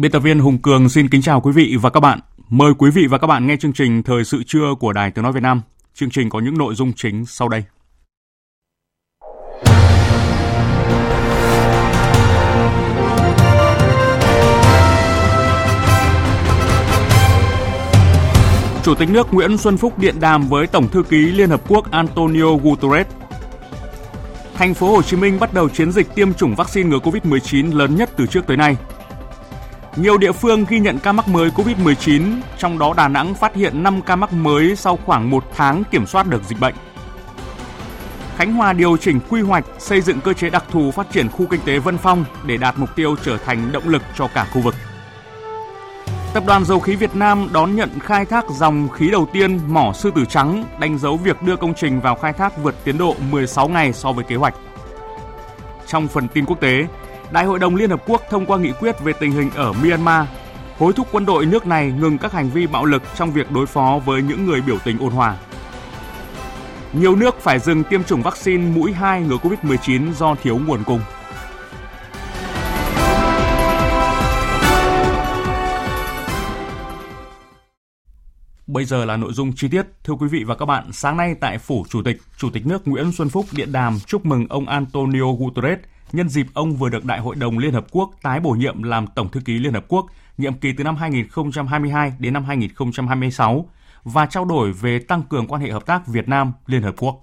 Biên tập viên Hùng Cường xin kính chào quý vị và các bạn. Mời quý vị và các bạn nghe chương trình Thời sự trưa của Đài Tiếng nói Việt Nam. Chương trình có những nội dung chính sau đây. Chủ tịch nước Nguyễn Xuân Phúc điện đàm với Tổng thư ký Liên Hợp Quốc Antonio Guterres. Thành phố Hồ Chí Minh bắt đầu chiến dịch tiêm chủng vaccine ngừa Covid-19 lớn nhất từ trước tới nay. Nhiều địa phương ghi nhận ca mắc mới Covid-19, trong đó Đà Nẵng phát hiện 5 ca mắc mới sau khoảng 1 tháng kiểm soát được dịch bệnh. Khánh Hòa điều chỉnh quy hoạch xây dựng cơ chế đặc thù phát triển khu kinh tế Vân Phong để đạt mục tiêu trở thành động lực cho cả khu vực. Tập đoàn Dầu khí Việt Nam đón nhận khai thác dòng khí đầu tiên mỏ Sư Tử Trắng, đánh dấu việc đưa công trình vào khai thác vượt tiến độ 16 ngày so với kế hoạch. Trong phần tin quốc tế, Đại hội đồng Liên Hợp Quốc thông qua nghị quyết về tình hình ở Myanmar, hối thúc quân đội nước này ngừng các hành vi bạo lực trong việc đối phó với những người biểu tình ôn hòa. Nhiều nước phải dừng tiêm chủng vaccine mũi 2 ngừa Covid-19 do thiếu nguồn cung. Bây giờ là nội dung chi tiết. Thưa quý vị và các bạn, sáng nay tại Phủ Chủ tịch nước Nguyễn Xuân Phúc điện đàm chúc mừng ông Antonio Guterres, nhân dịp ông vừa được Đại hội đồng Liên Hợp Quốc tái bổ nhiệm làm Tổng thư ký Liên Hợp Quốc, nhiệm kỳ từ năm 2022 đến năm 2026, và trao đổi về tăng cường quan hệ hợp tác Việt Nam-Liên Hợp Quốc.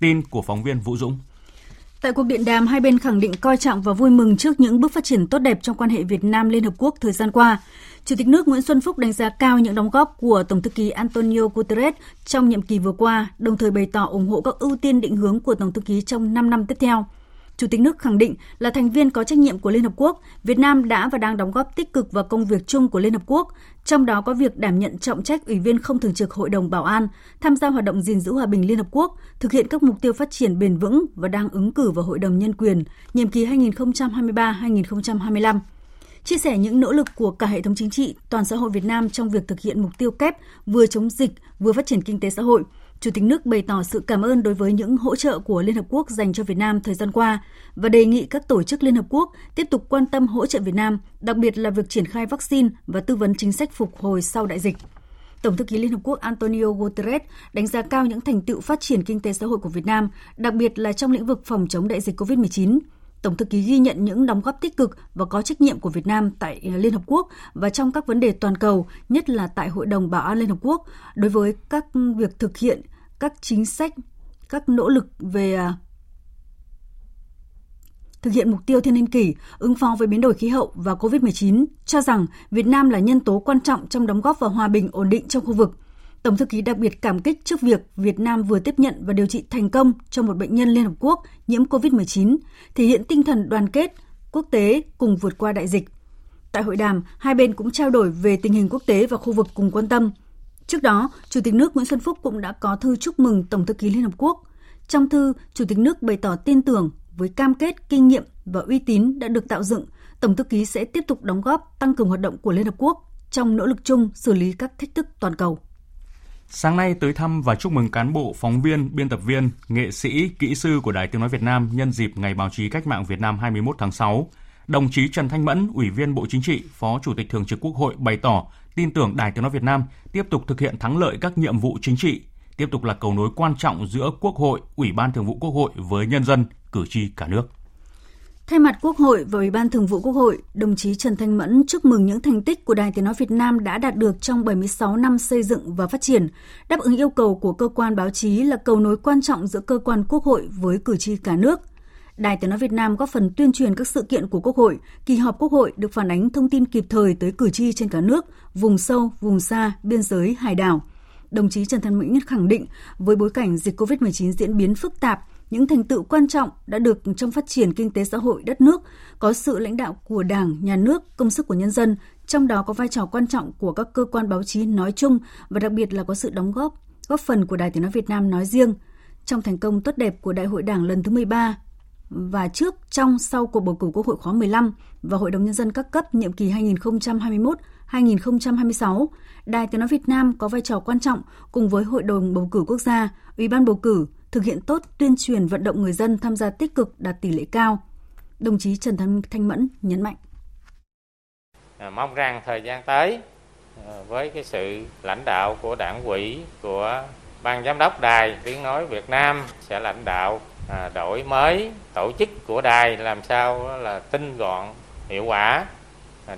Tin của phóng viên Vũ Dũng. Tại cuộc điện đàm, hai bên khẳng định coi trọng và vui mừng trước những bước phát triển tốt đẹp trong quan hệ Việt Nam-Liên Hợp Quốc thời gian qua. Chủ tịch nước Nguyễn Xuân Phúc đánh giá cao những đóng góp của Tổng thư ký Antonio Guterres trong nhiệm kỳ vừa qua, đồng thời bày tỏ ủng hộ các ưu tiên định hướng của Tổng thư ký trong 5 năm tiếp theo. Chủ tịch nước khẳng định là thành viên có trách nhiệm của Liên Hợp Quốc, Việt Nam đã và đang đóng góp tích cực vào công việc chung của Liên Hợp Quốc, trong đó có việc đảm nhận trọng trách Ủy viên không thường trực Hội đồng Bảo an, tham gia hoạt động gìn giữ hòa bình Liên Hợp Quốc, thực hiện các mục tiêu phát triển bền vững và đang ứng cử vào Hội đồng Nhân quyền, nhiệm kỳ 2023-2025. Chia sẻ những nỗ lực của cả hệ thống chính trị, toàn xã hội Việt Nam trong việc thực hiện mục tiêu kép vừa chống dịch, vừa phát triển kinh tế xã hội, Chủ tịch nước bày tỏ sự cảm ơn đối với những hỗ trợ của Liên Hợp Quốc dành cho Việt Nam thời gian qua và đề nghị các tổ chức Liên Hợp Quốc tiếp tục quan tâm hỗ trợ Việt Nam, đặc biệt là việc triển khai vaccine và tư vấn chính sách phục hồi sau đại dịch. Tổng thư ký Liên Hợp Quốc Antonio Guterres đánh giá cao những thành tựu phát triển kinh tế xã hội của Việt Nam, đặc biệt là trong lĩnh vực phòng chống đại dịch COVID-19. Tổng thư ký ghi nhận những đóng góp tích cực và có trách nhiệm của Việt Nam tại Liên Hợp Quốc và trong các vấn đề toàn cầu, nhất là tại Hội đồng Bảo an Liên Hợp Quốc, đối với các việc thực hiện các chính sách, các nỗ lực về thực hiện mục tiêu thiên niên kỷ, ứng phó với biến đổi khí hậu và COVID-19, cho rằng Việt Nam là nhân tố quan trọng trong đóng góp vào hòa bình ổn định trong khu vực. Tổng thư ký đặc biệt cảm kích trước việc Việt Nam vừa tiếp nhận và điều trị thành công cho một bệnh nhân Liên Hợp Quốc nhiễm COVID-19, thể hiện tinh thần đoàn kết quốc tế cùng vượt qua đại dịch. Tại hội đàm, hai bên cũng trao đổi về tình hình quốc tế và khu vực cùng quan tâm. Trước đó, Chủ tịch nước Nguyễn Xuân Phúc cũng đã có thư chúc mừng Tổng thư ký Liên Hợp Quốc. Trong thư, Chủ tịch nước bày tỏ tin tưởng với cam kết, kinh nghiệm và uy tín đã được tạo dựng, Tổng thư ký sẽ tiếp tục đóng góp tăng cường hoạt động của Liên Hợp Quốc trong nỗ lực chung xử lý các thách thức toàn cầu. Sáng nay tới thăm và chúc mừng cán bộ, phóng viên, biên tập viên, nghệ sĩ, kỹ sư của Đài Tiếng nói Việt Nam nhân dịp Ngày Báo chí Cách mạng Việt Nam 21 tháng 6, đồng chí Trần Thanh Mẫn, Ủy viên Bộ Chính trị, Phó Chủ tịch Thường trực Quốc hội bày tỏ tin tưởng Đài Tiếng nói Việt Nam tiếp tục thực hiện thắng lợi các nhiệm vụ chính trị, tiếp tục là cầu nối quan trọng giữa Quốc hội, Ủy ban Thường vụ Quốc hội với nhân dân, cử tri cả nước. Thay mặt Quốc hội và Ủy ban Thường vụ Quốc hội, đồng chí Trần Thanh Mẫn chúc mừng những thành tích của Đài Tiếng nói Việt Nam đã đạt được trong 76 năm xây dựng và phát triển, đáp ứng yêu cầu của cơ quan báo chí là cầu nối quan trọng giữa cơ quan Quốc hội với cử tri cả nước. Đài Tiếng Nói Việt Nam góp phần tuyên truyền các sự kiện của Quốc hội, kỳ họp Quốc hội được phản ánh thông tin kịp thời tới cử tri trên cả nước, vùng sâu, vùng xa, biên giới, hải đảo. Đồng chí Trần Thanh Mẫn khẳng định, với bối cảnh dịch COVID-19 diễn biến phức tạp, những thành tựu quan trọng đã được trong phát triển kinh tế xã hội đất nước, có sự lãnh đạo của Đảng, Nhà nước, công sức của nhân dân, trong đó có vai trò quan trọng của các cơ quan báo chí nói chung và đặc biệt là có sự đóng góp phần của Đài Tiếng Nói Việt Nam nói riêng. Trong thành công tốt đẹp của Đại hội Đảng lần thứ 13 và trước, trong, sau cuộc bầu cử Quốc hội khóa 15 và Hội đồng Nhân dân các cấp nhiệm kỳ 2021-2026, Đài Tiếng Nói Việt Nam có vai trò quan trọng cùng với Hội đồng Bầu cử Quốc gia, Ủy ban Bầu cử, thực hiện tốt tuyên truyền vận động người dân tham gia tích cực đạt tỷ lệ cao. Đồng chí Trần Thanh Mẫn nhấn mạnh. Mong rằng thời gian tới, với cái sự lãnh đạo của Đảng ủy, của Ban Giám đốc Đài Tiếng Nói Việt Nam sẽ lãnh đạo đổi mới tổ chức của Đài làm sao là tinh gọn, hiệu quả,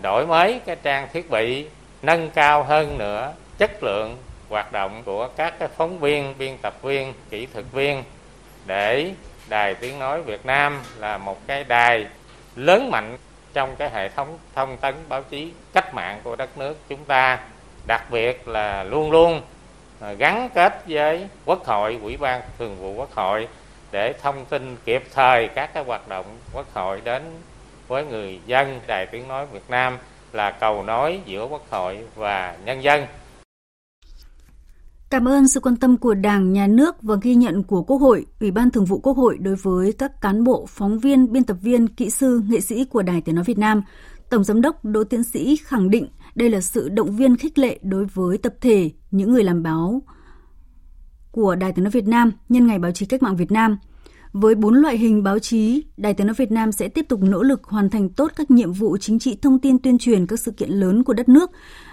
đổi mới cái trang thiết bị, nâng cao hơn nữa chất lượng hoạt động của các phóng viên, biên tập viên, kỹ thuật viên để Đài Tiếng Nói Việt Nam là một cái đài lớn mạnh trong cái hệ thống thông tấn báo chí cách mạng của đất nước chúng ta, đặc biệt là luôn luôn gắn kết với Quốc hội, Ủy ban Thường vụ Quốc hội để thông tin kịp thời các cái hoạt động Quốc hội đến với người dân. Đài Tiếng Nói Việt Nam là cầu nối giữa Quốc hội và nhân dân. Cảm ơn sự quan tâm của Đảng, Nhà nước và ghi nhận của Quốc hội, Ủy ban Thường vụ Quốc hội đối với các cán bộ, phóng viên, biên tập viên, kỹ sư, nghệ sĩ của Đài Tiếng Nói Việt Nam. Tổng Giám đốc Đỗ Tiến Sĩ khẳng định đây là sự động viên khích lệ đối với tập thể, những người làm báo của Đài Tiếng Nói Việt Nam nhân ngày báo chí cách mạng Việt Nam. Với 4 loại hình báo chí, Đài Tiếng Nói Việt Nam sẽ tiếp tục nỗ lực hoàn thành tốt các nhiệm vụ chính trị thông tin tuyên truyền các sự kiện lớn của đất nước,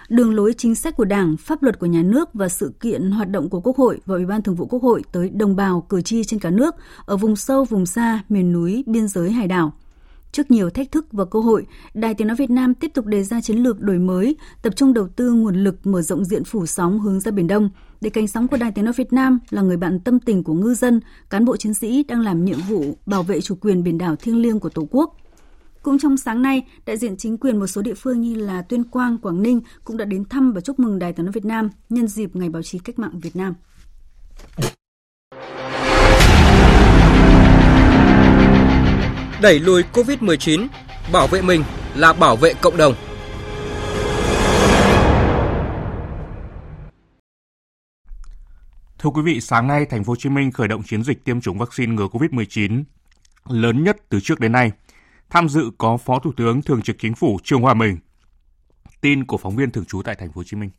đường lối chính sách của Đảng, pháp luật của Nhà nước và sự kiện hoạt động của Quốc hội và Ủy ban Thường vụ Quốc hội tới đồng bào, cử tri trên cả nước, ở vùng sâu, vùng xa, miền núi, biên giới, hải đảo. Trước nhiều thách thức và cơ hội, Đài Tiếng Nói Việt Nam tiếp tục đề ra chiến lược đổi mới, tập trung đầu tư nguồn lực mở rộng diện phủ sóng hướng ra Biển Đông, để cánh sóng của Đài Tiếng Nói Việt Nam là người bạn tâm tình của ngư dân, cán bộ chiến sĩ đang làm nhiệm vụ bảo vệ chủ quyền biển đảo thiêng liêng của Tổ quốc. Cũng trong sáng nay, đại diện chính quyền một số địa phương như là Tuyên Quang, Quảng Ninh cũng đã đến thăm và chúc mừng Đài Tiếng Nói Việt Nam nhân dịp Ngày Báo chí Cách mạng Việt Nam. Đẩy lùi Covid-19, bảo vệ mình là bảo vệ cộng đồng. Thưa quý vị, sáng nay, Thành phố Hồ Chí Minh khởi động chiến dịch tiêm chủng vaccine ngừa Covid-19 lớn nhất từ trước đến nay. Tham dự có Phó Thủ tướng Thường trực Chính phủ Trương Hòa Bình. Tin của phóng viên thường trú tại Thành phố Hồ Chí Minh.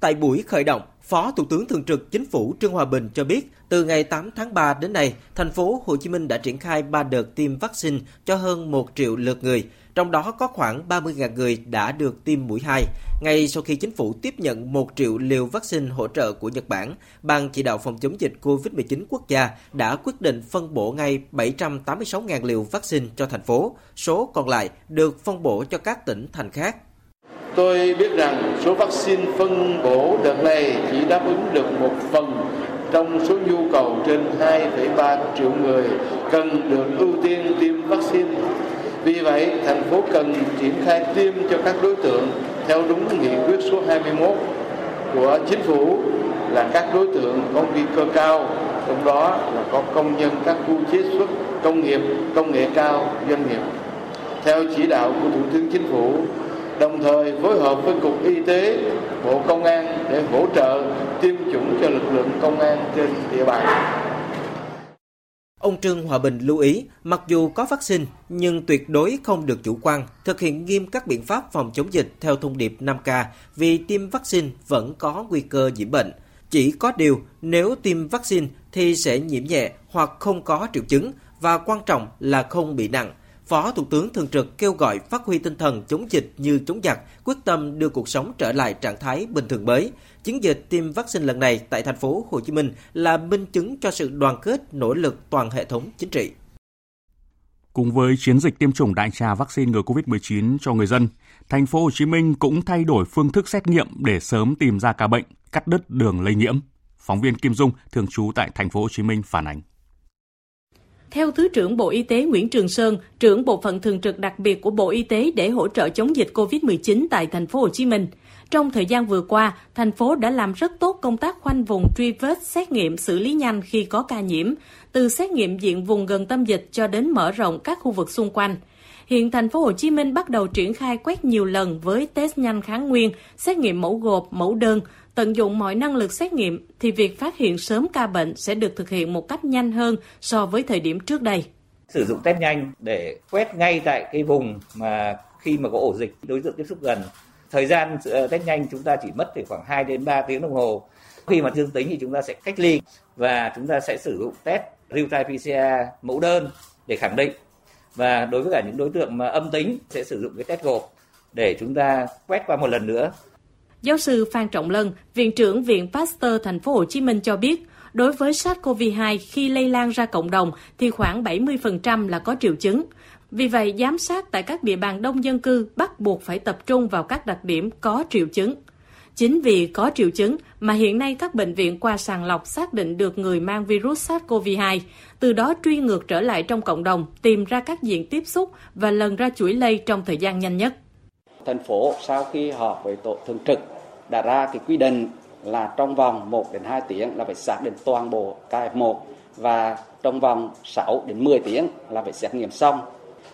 Tại buổi khởi động, Phó Thủ tướng Thường trực Chính phủ Trương Hòa Bình cho biết, từ ngày 8 tháng 3 đến nay, Thành phố Hồ Chí Minh đã triển khai 3 đợt tiêm vaccine cho hơn 1 triệu lượt người, trong đó có khoảng 30.000 người đã được tiêm mũi 2. Ngay sau khi Chính phủ tiếp nhận 1 triệu liều vaccine hỗ trợ của Nhật Bản, Ban Chỉ đạo Phòng chống dịch COVID-19 quốc gia đã quyết định phân bổ ngay 786.000 liều vaccine cho thành phố, số còn lại được phân bổ cho các tỉnh, thành khác. Tôi biết rằng số vaccine phân bổ đợt này chỉ đáp ứng được một phần trong số nhu cầu trên 2,3 triệu người cần được ưu tiên tiêm vaccine. Vì vậy, thành phố cần triển khai tiêm cho các đối tượng theo đúng nghị quyết số 21 của Chính phủ là các đối tượng có nguy cơ cao, trong đó là có công nhân các khu chế xuất, công nghiệp, công nghệ cao, doanh nghiệp. Theo chỉ đạo của Thủ tướng Chính phủ, đồng thời phối hợp với Cục Y tế, Bộ Công an để hỗ trợ tiêm chủng cho lực lượng công an trên địa bàn. Ông Trương Hòa Bình lưu ý, mặc dù có vaccine nhưng tuyệt đối không được chủ quan, thực hiện nghiêm các biện pháp phòng chống dịch theo thông điệp 5K vì tiêm vaccine vẫn có nguy cơ nhiễm bệnh. Chỉ có điều, nếu tiêm vaccine thì sẽ nhiễm nhẹ hoặc không có triệu chứng và quan trọng là không bị nặng. Phó Thủ tướng Thường trực kêu gọi phát huy tinh thần chống dịch như chống giặc, quyết tâm đưa cuộc sống trở lại trạng thái bình thường mới. Chiến dịch tiêm vaccine lần này tại Thành phố Hồ Chí Minh là minh chứng cho sự đoàn kết, nỗ lực toàn hệ thống chính trị. Cùng với chiến dịch tiêm chủng đại trà vaccine ngừa Covid-19 cho người dân, Thành phố Hồ Chí Minh cũng thay đổi phương thức xét nghiệm để sớm tìm ra ca bệnh, cắt đứt đường lây nhiễm. Phóng viên Kim Dung thường trú tại Thành phố Hồ Chí Minh phản ánh. Theo Thứ trưởng Bộ Y tế Nguyễn Trường Sơn, trưởng Bộ phận Thường trực đặc biệt của Bộ Y tế để hỗ trợ chống dịch COVID-19 tại thành phố Hồ Chí Minh, trong thời gian vừa qua, thành phố đã làm rất tốt công tác khoanh vùng truy vết, xét nghiệm, xử lý nhanh khi có ca nhiễm, từ xét nghiệm diện vùng gần tâm dịch cho đến mở rộng các khu vực xung quanh. Hiện thành phố Hồ Chí Minh bắt đầu triển khai quét nhiều lần với test nhanh kháng nguyên, xét nghiệm mẫu gộp, mẫu đơn, tận dụng mọi năng lực xét nghiệm thì việc phát hiện sớm ca bệnh sẽ được thực hiện một cách nhanh hơn so với thời điểm trước đây. Sử dụng test nhanh để quét ngay tại cái vùng mà khi mà có ổ dịch, đối tượng tiếp xúc gần. Thời gian test nhanh chúng ta chỉ mất thì khoảng 2 đến 3 tiếng đồng hồ. Khi mà dương tính thì chúng ta sẽ cách ly và chúng ta sẽ sử dụng test real-time PCR mẫu đơn để khẳng định. Và đối với cả những đối tượng mà âm tính sẽ sử dụng cái test gộp để chúng ta quét qua một lần nữa. Giáo sư Phan Trọng Lân, Viện trưởng Viện Pasteur Thành phố Hồ Chí Minh cho biết, đối với SARS-CoV-2 khi lây lan ra cộng đồng thì khoảng 70% là có triệu chứng. Vì vậy, giám sát tại các địa bàn đông dân cư bắt buộc phải tập trung vào các đặc điểm có triệu chứng. Chính vì có triệu chứng mà hiện nay các bệnh viện qua sàng lọc xác định được người mang virus SARS-CoV-2, từ đó truy ngược trở lại trong cộng đồng, tìm ra các diện tiếp xúc và lần ra chuỗi lây trong thời gian nhanh nhất. Thành phố sau khi họp với tổ thường trực đã ra cái quy định là trong vòng 1 đến 2 tiếng là phải xác định toàn bộ ca F1 và trong vòng 6 đến 10 tiếng là phải xét nghiệm xong.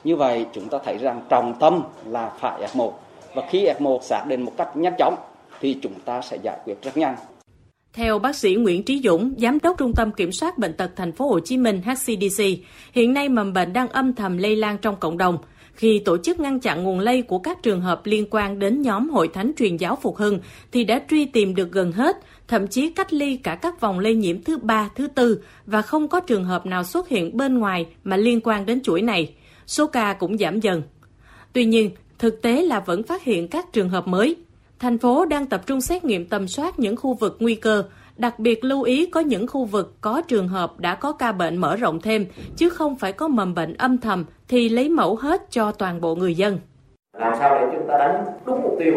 Như vậy chúng ta thấy rằng trọng tâm là phải F1 và khi F1 xác định một cách nhanh chóng thì chúng ta sẽ giải quyết rất nhanh. Theo bác sĩ Nguyễn Trí Dũng, giám đốc Trung tâm Kiểm soát Bệnh tật Thành phố Hồ Chí Minh HCDC, hiện nay mầm bệnh đang âm thầm lây lan trong cộng đồng. Khi tổ chức ngăn chặn nguồn lây của các trường hợp liên quan đến nhóm Hội Thánh Truyền giáo Phục Hưng thì đã truy tìm được gần hết, thậm chí cách ly cả các vòng lây nhiễm thứ 3, thứ 4 và không có trường hợp nào xuất hiện bên ngoài mà liên quan đến chuỗi này. Số ca cũng giảm dần. Tuy nhiên, thực tế là vẫn phát hiện các trường hợp mới. Thành phố đang tập trung xét nghiệm tầm soát những khu vực nguy cơ, đặc biệt lưu ý có những khu vực có trường hợp đã có ca bệnh mở rộng thêm, chứ không phải có mầm bệnh âm thầm thì lấy mẫu hết cho toàn bộ người dân. Làm sao để chúng ta đánh đúng mục tiêu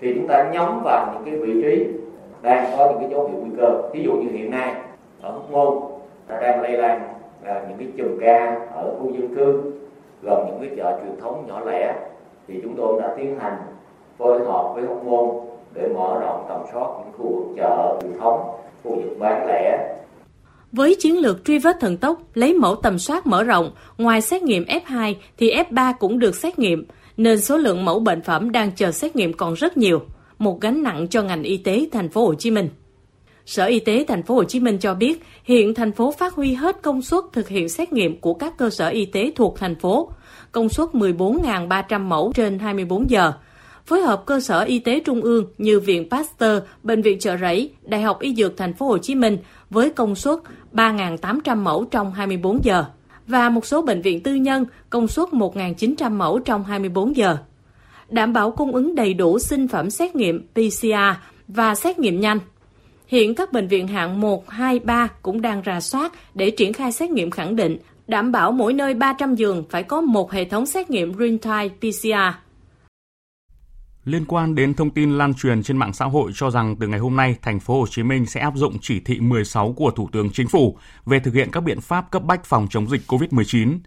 thì chúng ta nhắm vào những cái vị trí đang có những cái dấu hiệu nguy cơ. Ví dụ như hiện nay ở Hóc Môn đang lây lan những cái chùm ca ở khu dân cư gần những cái chợ truyền thống nhỏ lẻ thì chúng tôi đã tiến hành phối hợp với Hóc Môn để mở rộng tầm soát những khu chợ truyền thống, khu vực bán lẻ. Với chiến lược truy vết thần tốc, lấy mẫu tầm soát mở rộng, ngoài xét nghiệm F2 thì F3 cũng được xét nghiệm, nên số lượng mẫu bệnh phẩm đang chờ xét nghiệm còn rất nhiều, một gánh nặng cho ngành y tế Thành phố Hồ Chí Minh. Sở Y tế Thành phố Hồ Chí Minh cho biết, hiện thành phố phát huy hết công suất thực hiện xét nghiệm của các cơ sở y tế thuộc thành phố, công suất 14.300 mẫu trên 24 giờ. Phối hợp cơ sở y tế trung ương như Viện Pasteur, Bệnh viện Chợ Rẫy, Đại học Y dược Thành phố Hồ Chí Minh với công suất 3.800 mẫu trong 24 giờ và một số bệnh viện tư nhân công suất 1.900 mẫu trong 24 giờ. Đảm bảo cung ứng đầy đủ sinh phẩm xét nghiệm PCR và xét nghiệm nhanh. Hiện các bệnh viện hạng 1, 2, 3 cũng đang rà soát để triển khai xét nghiệm khẳng định, đảm bảo mỗi nơi 300 giường phải có một hệ thống xét nghiệm real-time PCR. Liên quan đến thông tin lan truyền trên mạng xã hội cho rằng từ ngày hôm nay, Thành phố Hồ Chí Minh sẽ áp dụng chỉ thị 16 của Thủ tướng Chính phủ về thực hiện các biện pháp cấp bách phòng chống dịch COVID-19.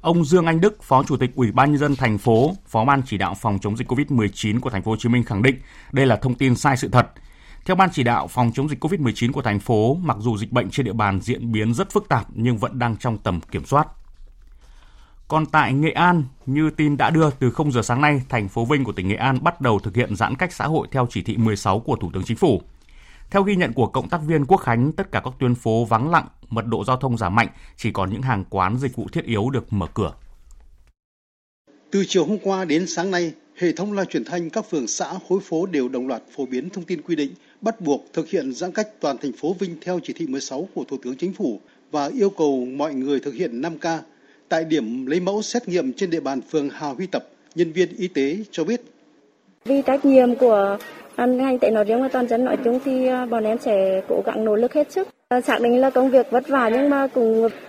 Ông Dương Anh Đức, Phó Chủ tịch Ủy ban Nhân dân Thành phố, Phó Ban Chỉ đạo phòng chống dịch COVID-19 của Thành phố Hồ Chí Minh khẳng định đây là thông tin sai sự thật. Theo Ban Chỉ đạo phòng chống dịch COVID-19 của thành phố, mặc dù dịch bệnh trên địa bàn diễn biến rất phức tạp nhưng vẫn đang trong tầm kiểm soát. Còn tại Nghệ An, như tin đã đưa, từ 0 giờ sáng nay, thành phố Vinh của tỉnh Nghệ An bắt đầu thực hiện giãn cách xã hội theo chỉ thị 16 của Thủ tướng Chính phủ. Theo ghi nhận của cộng tác viên Quốc Khánh, tất cả các tuyến phố vắng lặng, mật độ giao thông giảm mạnh, chỉ còn những hàng quán dịch vụ thiết yếu được mở cửa. Từ chiều hôm qua đến sáng nay, hệ thống loa truyền thanh các phường xã khối phố đều đồng loạt phổ biến thông tin quy định bắt buộc thực hiện giãn cách toàn thành phố Vinh theo chỉ thị 16 của Thủ tướng Chính phủ và yêu cầu mọi người thực hiện 5K. Tại điểm lấy mẫu xét nghiệm trên địa bàn phường Hà Huy Tập, nhân viên y tế cho biết. Vì trách nhiệm của ngành tại nói riêng và toàn dân nói chung thì bọn em sẽ cố gắng nỗ lực hết sức. Xác định là công việc vất vả nhưng mà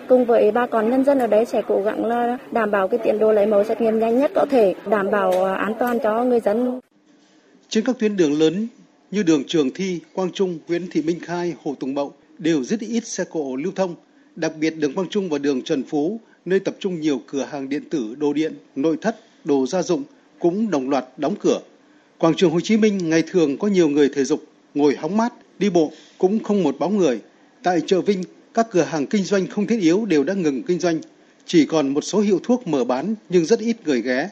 cùng với bà con nhân dân ở đấy sẽ cố gắng là đảm bảo cái tiến độ lấy mẫu xét nghiệm nhanh nhất có thể, đảm bảo an toàn cho người dân. Trên các tuyến đường lớn như đường Trường Thi, Quang Trung, Nguyễn Thị Minh Khai, Hồ Tùng Mậu đều rất ít xe cộ lưu thông. đặc biệt đường Quang Trung và đường Trần Phú, nơi tập trung nhiều cửa hàng điện tử, đồ điện, nội thất, đồ gia dụng cũng đồng loạt đóng cửa. Quảng trường Hồ Chí Minh ngày thường có nhiều người thể dục, ngồi hóng mát, đi bộ cũng không một bóng người. Tại chợ Vinh, các cửa hàng kinh doanh không thiết yếu đều đã ngừng kinh doanh, chỉ còn một số hiệu thuốc mở bán nhưng rất ít người ghé.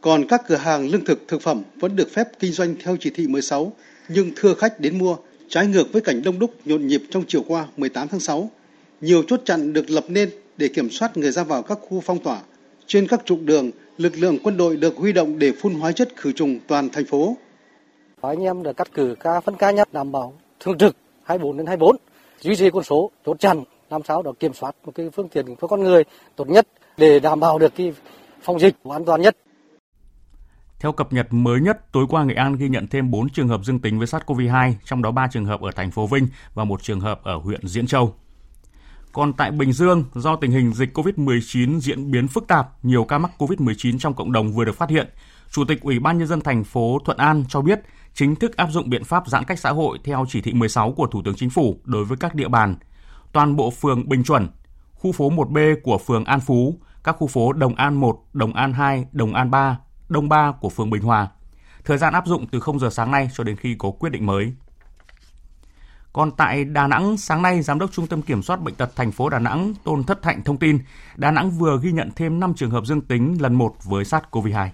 Còn các cửa hàng lương thực, thực phẩm vẫn được phép kinh doanh theo chỉ thị 16 nhưng thưa khách đến mua, trái ngược với cảnh đông đúc nhộn nhịp trong chiều qua 18 tháng 6. Nhiều chốt chặn được lập nên để kiểm soát người ra vào các khu phong tỏa. Trên các trục đường, lực lượng quân đội được huy động để phun hóa chất khử trùng toàn thành phố. Anh em đã cắt cử ca phân ca nhất đảm bảo thường trực 24/24, duy trì quân số chốt chặn làm sao để kiểm soát một cái phương tiện của con người tốt nhất để đảm bảo được cái phòng dịch an toàn nhất. Theo cập nhật mới nhất, tối qua Nghệ An ghi nhận thêm 4 trường hợp dương tính với SARS-CoV-2, trong đó 3 trường hợp ở thành phố Vinh và 1 trường hợp ở huyện Diễn Châu. Còn tại Bình Dương, do tình hình dịch COVID-19 diễn biến phức tạp, nhiều ca mắc COVID-19 trong cộng đồng vừa được phát hiện. Chủ tịch Ủy ban Nhân dân thành phố Thuận An cho biết chính thức áp dụng biện pháp giãn cách xã hội theo chỉ thị 16 của Thủ tướng Chính phủ đối với các địa bàn. Toàn bộ phường Bình Chuẩn, khu phố 1B của phường An Phú, các khu phố Đồng An 1, Đồng An 2, Đồng An 3, Đông 3 của phường Bình Hòa. Thời gian áp dụng từ 0 giờ sáng nay cho đến khi có quyết định mới. Còn tại Đà Nẵng, sáng nay, Giám đốc Trung tâm Kiểm soát Bệnh tật Thành phố Đà Nẵng Tôn Thất Hạnh thông tin, Đà Nẵng vừa ghi nhận thêm 5 trường hợp dương tính lần 1 với SARS-CoV-2.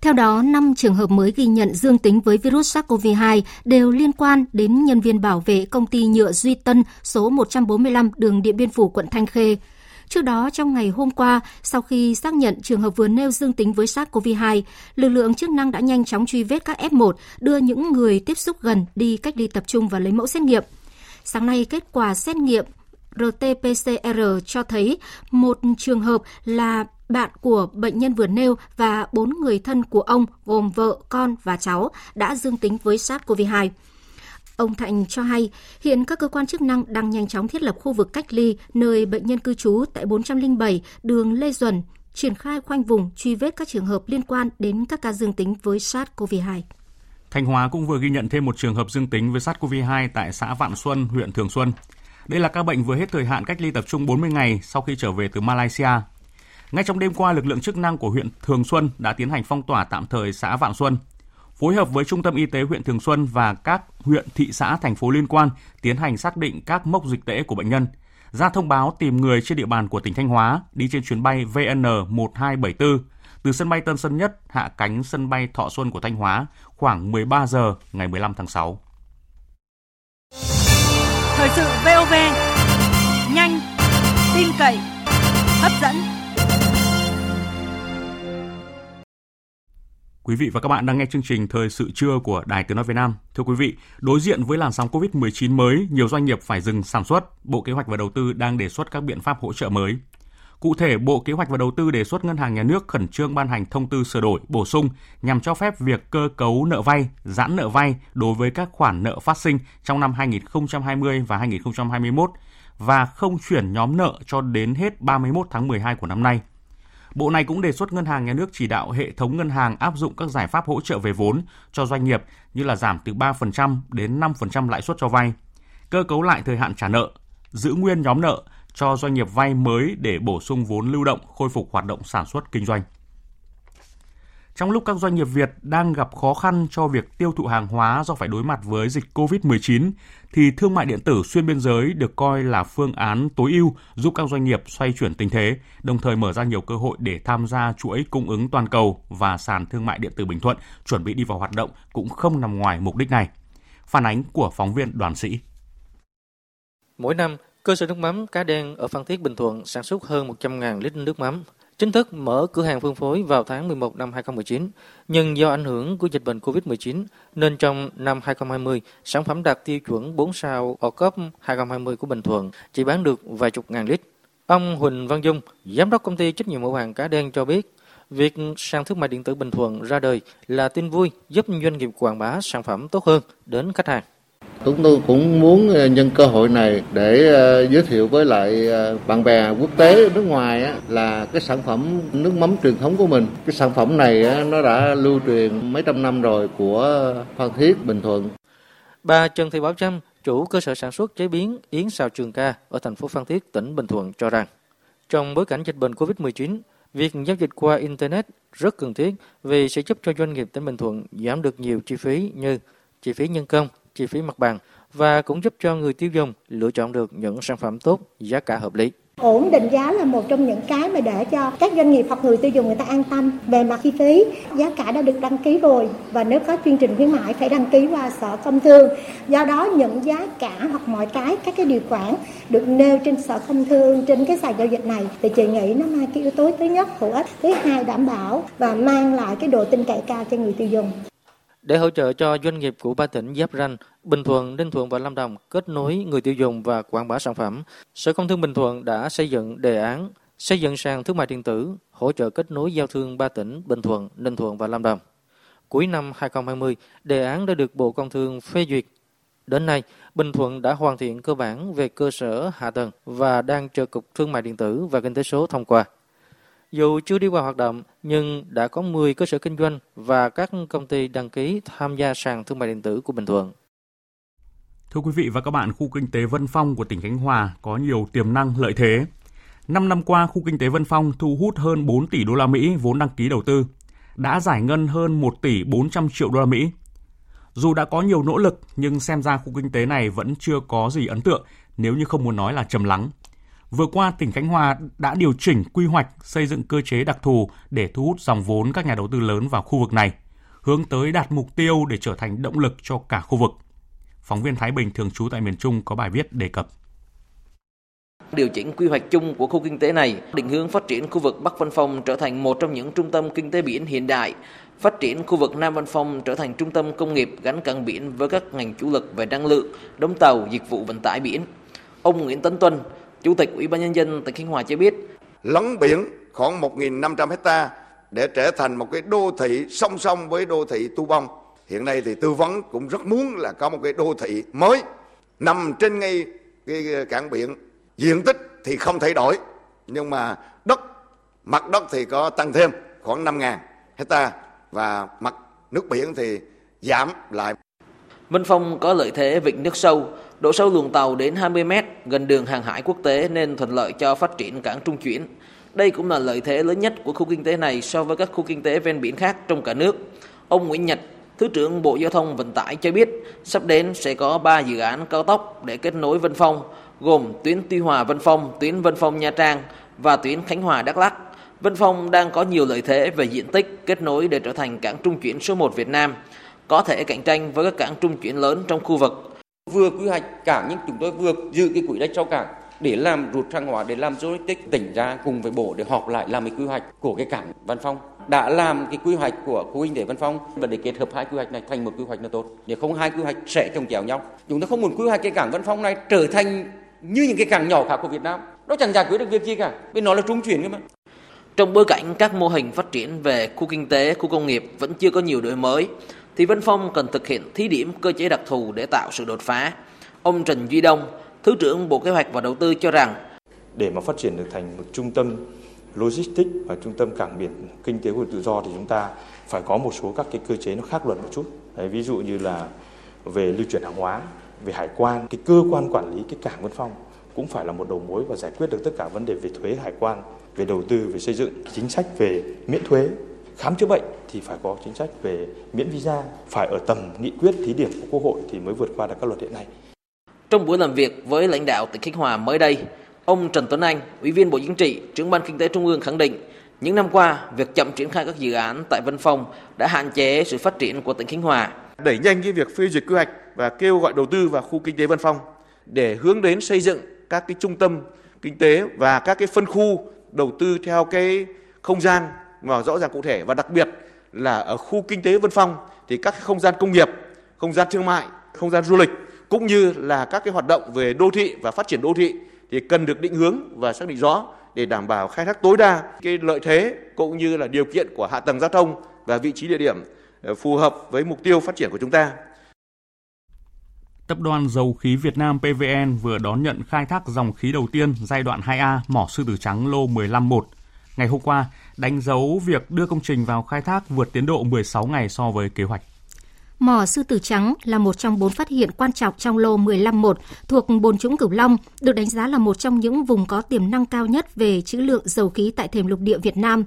Theo đó, 5 trường hợp mới ghi nhận dương tính với virus SARS-CoV-2 đều liên quan đến nhân viên bảo vệ công ty nhựa Duy Tân số 145 đường Điện Biên Phủ, quận Thanh Khê. Trước đó, trong ngày hôm qua, sau khi xác nhận trường hợp vừa nêu dương tính với SARS-CoV-2, lực lượng chức năng đã nhanh chóng truy vết các F1, đưa những người tiếp xúc gần đi cách ly tập trung và lấy mẫu xét nghiệm. Sáng nay, kết quả xét nghiệm RT-PCR cho thấy một trường hợp là bạn của bệnh nhân vừa nêu và 4 người thân của ông gồm vợ, con và cháu đã dương tính với SARS-CoV-2. Ông Thạnh cho hay, hiện các cơ quan chức năng đang nhanh chóng thiết lập khu vực cách ly nơi bệnh nhân cư trú tại 407 đường Lê Duẩn, triển khai khoanh vùng truy vết các trường hợp liên quan đến các ca dương tính với SARS-CoV-2. Thanh Hóa cũng vừa ghi nhận thêm một trường hợp dương tính với SARS-CoV-2 tại xã Vạn Xuân, huyện Thường Xuân. Đây là ca bệnh vừa hết thời hạn cách ly tập trung 40 ngày sau khi trở về từ Malaysia. Ngay trong đêm qua, lực lượng chức năng của huyện Thường Xuân đã tiến hành phong tỏa tạm thời xã Vạn Xuân, phối hợp với Trung tâm Y tế huyện Thường Xuân và các huyện, thị xã, thành phố liên quan tiến hành xác định các mốc dịch tễ của bệnh nhân, ra thông báo tìm người trên địa bàn của tỉnh Thanh Hóa đi trên chuyến bay VN 1274 từ sân bay Tân Sơn Nhất hạ cánh sân bay Thọ Xuân của Thanh Hóa khoảng 13 giờ ngày 15 tháng 6. Thời sự VOV, nhanh, tin cậy, hấp dẫn. Quý vị và các bạn đang nghe chương trình Thời sự trưa của Đài Tiếng Nói Việt Nam. Thưa quý vị, đối diện với làn sóng COVID-19 mới, nhiều doanh nghiệp phải dừng sản xuất. Bộ Kế hoạch và Đầu tư đang đề xuất các biện pháp hỗ trợ mới. Cụ thể, Bộ Kế hoạch và Đầu tư đề xuất Ngân hàng Nhà nước khẩn trương ban hành thông tư sửa đổi, bổ sung nhằm cho phép việc cơ cấu nợ vay, giãn nợ vay đối với các khoản nợ phát sinh trong năm 2020 và 2021 và không chuyển nhóm nợ cho đến hết 31 tháng 12 của năm nay. Bộ này cũng đề xuất Ngân hàng Nhà nước chỉ đạo hệ thống ngân hàng áp dụng các giải pháp hỗ trợ về vốn cho doanh nghiệp như là giảm từ 3% đến 5% lãi suất cho vay, cơ cấu lại thời hạn trả nợ, giữ nguyên nhóm nợ cho doanh nghiệp vay mới để bổ sung vốn lưu động, khôi phục hoạt động sản xuất kinh doanh. Trong lúc các doanh nghiệp Việt đang gặp khó khăn cho việc tiêu thụ hàng hóa do phải đối mặt với dịch COVID-19, thì thương mại điện tử xuyên biên giới được coi là phương án tối ưu giúp các doanh nghiệp xoay chuyển tình thế, đồng thời mở ra nhiều cơ hội để tham gia chuỗi cung ứng toàn cầu và sàn thương mại điện tử Bình Thuận chuẩn bị đi vào hoạt động cũng không nằm ngoài mục đích này. Phản ánh của phóng viên Đoàn Sĩ. Mỗi năm, cơ sở nước mắm Cá Đen ở Phan Thiết, Bình Thuận sản xuất hơn 100.000 lít nước mắm, chính thức mở cửa hàng phân phối vào tháng 11 năm 2019, nhưng do ảnh hưởng của dịch bệnh COVID-19 nên trong năm 2020, sản phẩm đạt tiêu chuẩn 4 sao O Cup 2020 của Bình Thuận chỉ bán được vài chục ngàn lít. Ông Huỳnh Văn Dung, giám đốc công ty trách nhiệm hữu hạn Cá Đen cho biết, việc sàn thương mại điện tử Bình Thuận ra đời là tin vui giúp doanh nghiệp quảng bá sản phẩm tốt hơn đến khách hàng. Chúng tôi cũng muốn nhân cơ hội này để giới thiệu với lại bạn bè quốc tế nước ngoài là cái sản phẩm nước mắm truyền thống của mình. Cái sản phẩm này nó đã lưu truyền mấy trăm năm rồi của Phan Thiết, Bình Thuận. Bà Trần Thị Bảo Trâm, chủ cơ sở sản xuất chế biến Yến Sao Trường Ca ở thành phố Phan Thiết, tỉnh Bình Thuận cho rằng, trong bối cảnh dịch bệnh COVID-19, việc giao dịch qua Internet rất cần thiết vì sẽ giúp cho doanh nghiệp tỉnh Bình Thuận giảm được nhiều chi phí như chi phí nhân công, chi phí mặt bằng và cũng giúp cho người tiêu dùng lựa chọn được những sản phẩm tốt, giá cả hợp lý. Ổn định giá là một trong những cái mà để cho các doanh nghiệp hoặc người tiêu dùng người ta an tâm về mặt chi phí. Giá cả đã được đăng ký rồi và nếu có chương trình khuyến mại phải đăng ký qua Sở Công Thương. Do đó những giá cả hoặc mọi cái các cái điều khoản được nêu trên Sở Công Thương trên cái sàn giao dịch này thì chị nghĩ nó mang cái yếu tố thứ nhất hữu ích, thứ hai đảm bảo và mang lại cái độ tin cậy cao cho người tiêu dùng. Để hỗ trợ cho doanh nghiệp của ba tỉnh giáp ranh Bình Thuận, Ninh Thuận và Lâm Đồng kết nối người tiêu dùng và quảng bá sản phẩm, Sở Công Thương Bình Thuận đã xây dựng đề án xây dựng sàn thương mại điện tử hỗ trợ kết nối giao thương ba tỉnh Bình Thuận, Ninh Thuận và Lâm Đồng. Cuối năm 2020, đề án đã được Bộ Công Thương phê duyệt. Đến nay, Bình Thuận đã hoàn thiện cơ bản về cơ sở hạ tầng và đang chờ Cục Thương mại điện tử và Kinh tế số thông qua. Dù chưa đi vào hoạt động, nhưng đã có 10 cơ sở kinh doanh và các công ty đăng ký tham gia sàn thương mại điện tử của Bình Thuận. Thưa quý vị và các bạn, khu kinh tế Vân Phong của tỉnh Khánh Hòa có nhiều tiềm năng lợi thế. 5 năm qua, khu kinh tế Vân Phong thu hút hơn 4 tỷ đô la Mỹ vốn đăng ký đầu tư, đã giải ngân hơn 1 tỷ 400 triệu đô la Mỹ. Dù đã có nhiều nỗ lực, nhưng xem ra khu kinh tế này vẫn chưa có gì ấn tượng, nếu như không muốn nói là trầm lắng. Vừa qua, tỉnh Khánh Hòa đã điều chỉnh quy hoạch xây dựng cơ chế đặc thù để thu hút dòng vốn các nhà đầu tư lớn vào khu vực này, hướng tới đạt mục tiêu để trở thành động lực cho cả khu vực. Phóng viên Thái Bình thường trú tại miền Trung có bài viết đề cập. Điều chỉnh quy hoạch chung của khu kinh tế này, định hướng phát triển khu vực Bắc Vân Phong trở thành một trong những trung tâm kinh tế biển hiện đại, phát triển khu vực Nam Vân Phong trở thành trung tâm công nghiệp gắn cảng biển với các ngành chủ lực về năng lượng, đóng tàu, dịch vụ vận tải biển. Ông Nguyễn Tấn Tuấn, Chủ tịch Ủy ban Nhân dân tỉnh Khánh Hòa cho biết, lấn biển khoảng 1.500 hectare để trở thành một cái đô thị song song với đô thị Tu Bông. Hiện nay thì tư vấn cũng rất muốn là có một cái đô thị mới nằm trên ngay cái cảng biển. Diện tích thì không thay đổi, nhưng mà mặt đất thì có tăng thêm khoảng 5.000 hectare và mặt nước biển thì giảm lại. Vân Phong có lợi thế vịnh nước sâu, độ sâu luồng tàu đến 20 mét, gần đường hàng hải quốc tế nên thuận lợi cho phát triển cảng trung chuyển. Đây cũng là lợi thế lớn nhất của khu kinh tế này so với các khu kinh tế ven biển khác trong cả nước. Ông Nguyễn Nhật, Thứ trưởng Bộ Giao thông Vận tải cho biết, sắp đến sẽ có 3 dự án cao tốc để kết nối Vân Phong, gồm tuyến Tuy Hòa-Vân Phong, tuyến Vân Phong-Nha Trang và tuyến Khánh Hòa-Đắk Lắk. Vân Phong đang có nhiều lợi thế về diện tích kết nối để trở thành cảng trung chuyển số 1 Việt Nam, có thể cạnh tranh với các cảng trung chuyển lớn trong khu vực. Vừa quy hoạch cảng nhưng chúng tôi vừa giữ cái quỹ đất cho cảng để làm rút hàng hóa, để làm logistics, tỉnh ra cùng với bộ để họp lại làm cái quy hoạch của cái cảng Vân Phong. Đã làm cái quy hoạch của khu kinh tế Vân Phong và để kết hợp hai quy hoạch này thành một quy hoạch là tốt. Nếu không hai quy hoạch sẽ chồng chéo nhau. Chúng ta không muốn quy hoạch cái cảng Vân Phong này trở thành như những cái cảng nhỏ khác của Việt Nam. Nó chẳng giải quyết được việc gì cả. Bên nó là trung chuyển cơ mà. Trong bối cảnh các mô hình phát triển về khu kinh tế, khu công nghiệp vẫn chưa có nhiều đổi mới, thì Vân Phong cần thực hiện thí điểm cơ chế đặc thù để tạo sự đột phá. Ông Trần Duy Đông, Thứ trưởng Bộ Kế hoạch và Đầu tư cho rằng, để mà phát triển được thành một trung tâm logistics và trung tâm cảng biển kinh tế của tự do thì chúng ta phải có một số các cái cơ chế nó khác luật một chút. Đấy, ví dụ như là về lưu chuyển hàng hóa, về hải quan, cái cơ quan quản lý cái cảng Vân Phong cũng phải là một đầu mối và giải quyết được tất cả vấn đề về thuế, hải quan, về đầu tư, về xây dựng, chính sách về miễn thuế. Khám chữa bệnh thì phải có chính sách về miễn visa, phải ở tầm nghị quyết thí điểm của Quốc hội thì mới vượt qua được các luật hiện nay. Trong buổi làm việc với lãnh đạo tỉnh Khánh Hòa mới đây, ông Trần Tuấn Anh, Ủy viên Bộ Chính trị, Trưởng ban Kinh tế Trung ương khẳng định, những năm qua, việc chậm triển khai các dự án tại Vân Phong đã hạn chế sự phát triển của tỉnh Khánh Hòa. Đẩy nhanh cái việc phê duyệt quy hoạch và kêu gọi đầu tư vào khu kinh tế Vân Phong để hướng đến xây dựng các cái trung tâm kinh tế và các cái phân khu đầu tư theo cái không gian mà rõ ràng cụ thể, và đặc biệt là ở khu kinh tế Vân Phong thì các không gian công nghiệp, không gian thương mại, không gian du lịch cũng như là các cái hoạt động về đô thị và phát triển đô thị thì cần được định hướng và xác định rõ để đảm bảo khai thác tối đa cái lợi thế cũng như là điều kiện của hạ tầng giao thông và vị trí địa điểm phù hợp với mục tiêu phát triển của chúng ta. Tập đoàn Dầu khí Việt Nam PVN vừa đón nhận khai thác dòng khí đầu tiên giai đoạn 2A mỏ Sư Tử Trắng lô 15-1. Ngày hôm qua, đánh dấu việc đưa công trình vào khai thác vượt tiến độ 16 ngày so với kế hoạch. Mỏ Sư Tử Trắng là một trong 4 phát hiện quan trọng trong lô 15-1 thuộc Bồn Trũng Cửu Long, được đánh giá là một trong những vùng có tiềm năng cao nhất về trữ lượng dầu khí tại thềm lục địa Việt Nam.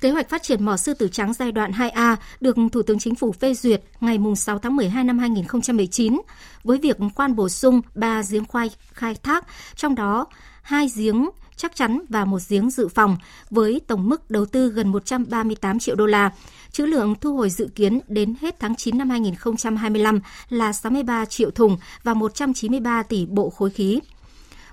Kế hoạch phát triển mỏ Sư Tử Trắng giai đoạn 2A được Thủ tướng Chính phủ phê duyệt ngày 6 tháng 12 năm 2019 với việc khoan bổ sung 3 giếng khai thác, trong đó 2 giếng chắc chắn và 1 giếng dự phòng với tổng mức đầu tư gần 138 triệu đô la. Trữ lượng thu hồi dự kiến đến hết tháng 9 năm 2025 là 63 triệu thùng và 193 tỷ bộ khối khí.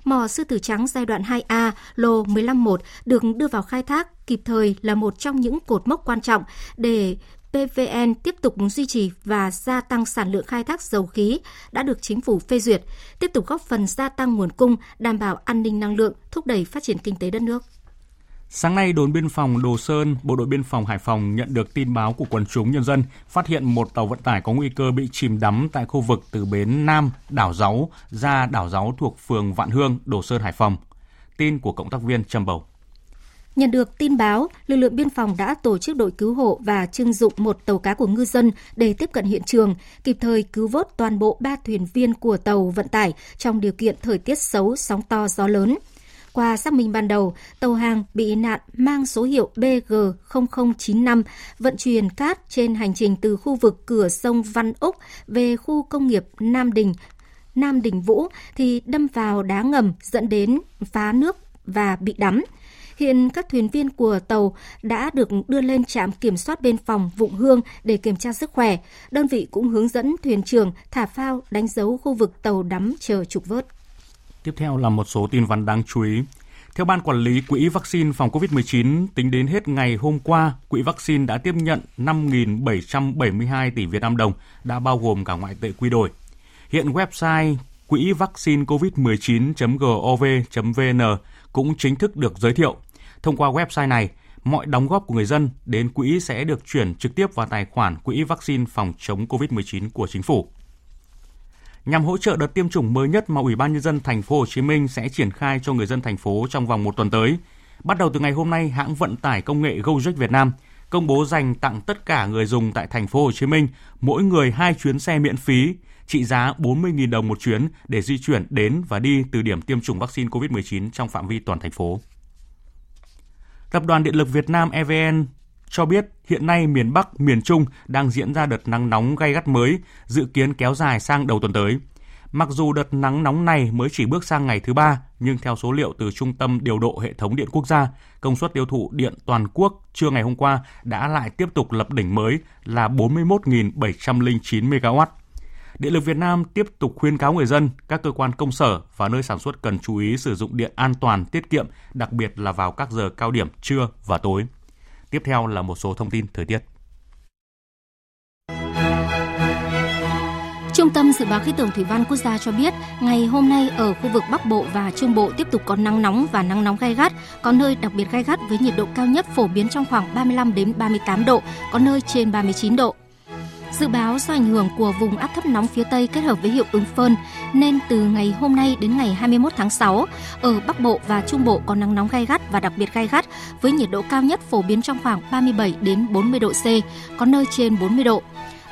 Mỏ Sư Tử Trắng giai đoạn 2A, lô 15-1 được đưa vào khai thác kịp thời là một trong những cột mốc quan trọng để PVN tiếp tục duy trì và gia tăng sản lượng khai thác dầu khí đã được Chính phủ phê duyệt, tiếp tục góp phần gia tăng nguồn cung, đảm bảo an ninh năng lượng, thúc đẩy phát triển kinh tế đất nước. Sáng nay, đồn biên phòng Đồ Sơn, Bộ đội biên phòng Hải Phòng nhận được tin báo của quần chúng nhân dân phát hiện một tàu vận tải có nguy cơ bị chìm đắm tại khu vực từ bến Nam Đảo Giáu ra Đảo Giáu thuộc phường Vạn Hương, Đồ Sơn, Hải Phòng. Tin của cộng tác viên Trâm Bầu. Nhận được tin báo, lực lượng biên phòng đã tổ chức đội cứu hộ và trưng dụng một tàu cá của ngư dân để tiếp cận hiện trường, kịp thời cứu vớt toàn bộ 3 thuyền viên của tàu vận tải trong điều kiện thời tiết xấu, sóng to, gió lớn. Qua xác minh ban đầu, tàu hàng bị nạn mang số hiệu BG0095 vận chuyển cát trên hành trình từ khu vực cửa sông Văn Úc về khu công nghiệp Nam Đình Vũ thì đâm vào đá ngầm dẫn đến phá nước và bị đắm. Hiện các thuyền viên của tàu đã được đưa lên trạm kiểm soát biên phòng Vụng Hương để kiểm tra sức khỏe. Đơn vị cũng hướng dẫn thuyền trưởng thả phao đánh dấu khu vực tàu đắm chờ trục vớt. Tiếp theo là một số tin vắn đáng chú ý. Theo Ban Quản lý Quỹ Vaccine phòng COVID-19, tính đến hết ngày hôm qua, Quỹ Vaccine đã tiếp nhận 5.772 tỷ Việt Nam đồng, đã bao gồm cả ngoại tệ quy đổi. Hiện website quỹ vaccine covid19.gov.vn cũng chính thức được giới thiệu. Thông qua website này, mọi đóng góp của người dân đến quỹ sẽ được chuyển trực tiếp vào tài khoản Quỹ Vaccine phòng chống COVID-19 của Chính phủ. Nhằm hỗ trợ đợt tiêm chủng mới nhất mà Ủy ban Nhân dân Thành phố Hồ Chí Minh sẽ triển khai cho người dân thành phố trong vòng 1 tuần tới, bắt đầu từ ngày hôm nay, hãng vận tải công nghệ Gojek Việt Nam công bố dành tặng tất cả người dùng tại Thành phố Hồ Chí Minh mỗi người 2 chuyến xe miễn phí, trị giá 40.000 đồng một chuyến để di chuyển đến và đi từ điểm tiêm chủng vaccine COVID-19 trong phạm vi toàn thành phố. Tập đoàn Điện lực Việt Nam EVN cho biết hiện nay miền Bắc, miền Trung đang diễn ra đợt nắng nóng gay gắt mới, dự kiến kéo dài sang đầu tuần tới. Mặc dù đợt nắng nóng này mới chỉ bước sang ngày thứ 3, nhưng theo số liệu từ Trung tâm Điều độ Hệ thống Điện Quốc gia, công suất tiêu thụ điện toàn quốc trưa ngày hôm qua đã lại tiếp tục lập đỉnh mới là 41.709 MW. Điện lực Việt Nam tiếp tục khuyến cáo người dân, các cơ quan công sở và nơi sản xuất cần chú ý sử dụng điện an toàn, tiết kiệm, đặc biệt là vào các giờ cao điểm trưa và tối. Tiếp theo là một số thông tin thời tiết. Trung tâm Dự báo Khí tượng Thủy văn Quốc gia cho biết, ngày hôm nay ở khu vực Bắc Bộ và Trung Bộ tiếp tục có nắng nóng và nắng nóng gay gắt, có nơi đặc biệt gay gắt với nhiệt độ cao nhất phổ biến trong khoảng 35 đến 38 độ, có nơi trên 39 độ. Dự báo do ảnh hưởng của vùng áp thấp nóng phía Tây kết hợp với hiệu ứng phơn nên từ ngày hôm nay đến ngày 21 tháng 6, ở Bắc Bộ và Trung Bộ có nắng nóng gay gắt và đặc biệt gay gắt với nhiệt độ cao nhất phổ biến trong khoảng 37 đến 40 độ C, có nơi trên 40 độ.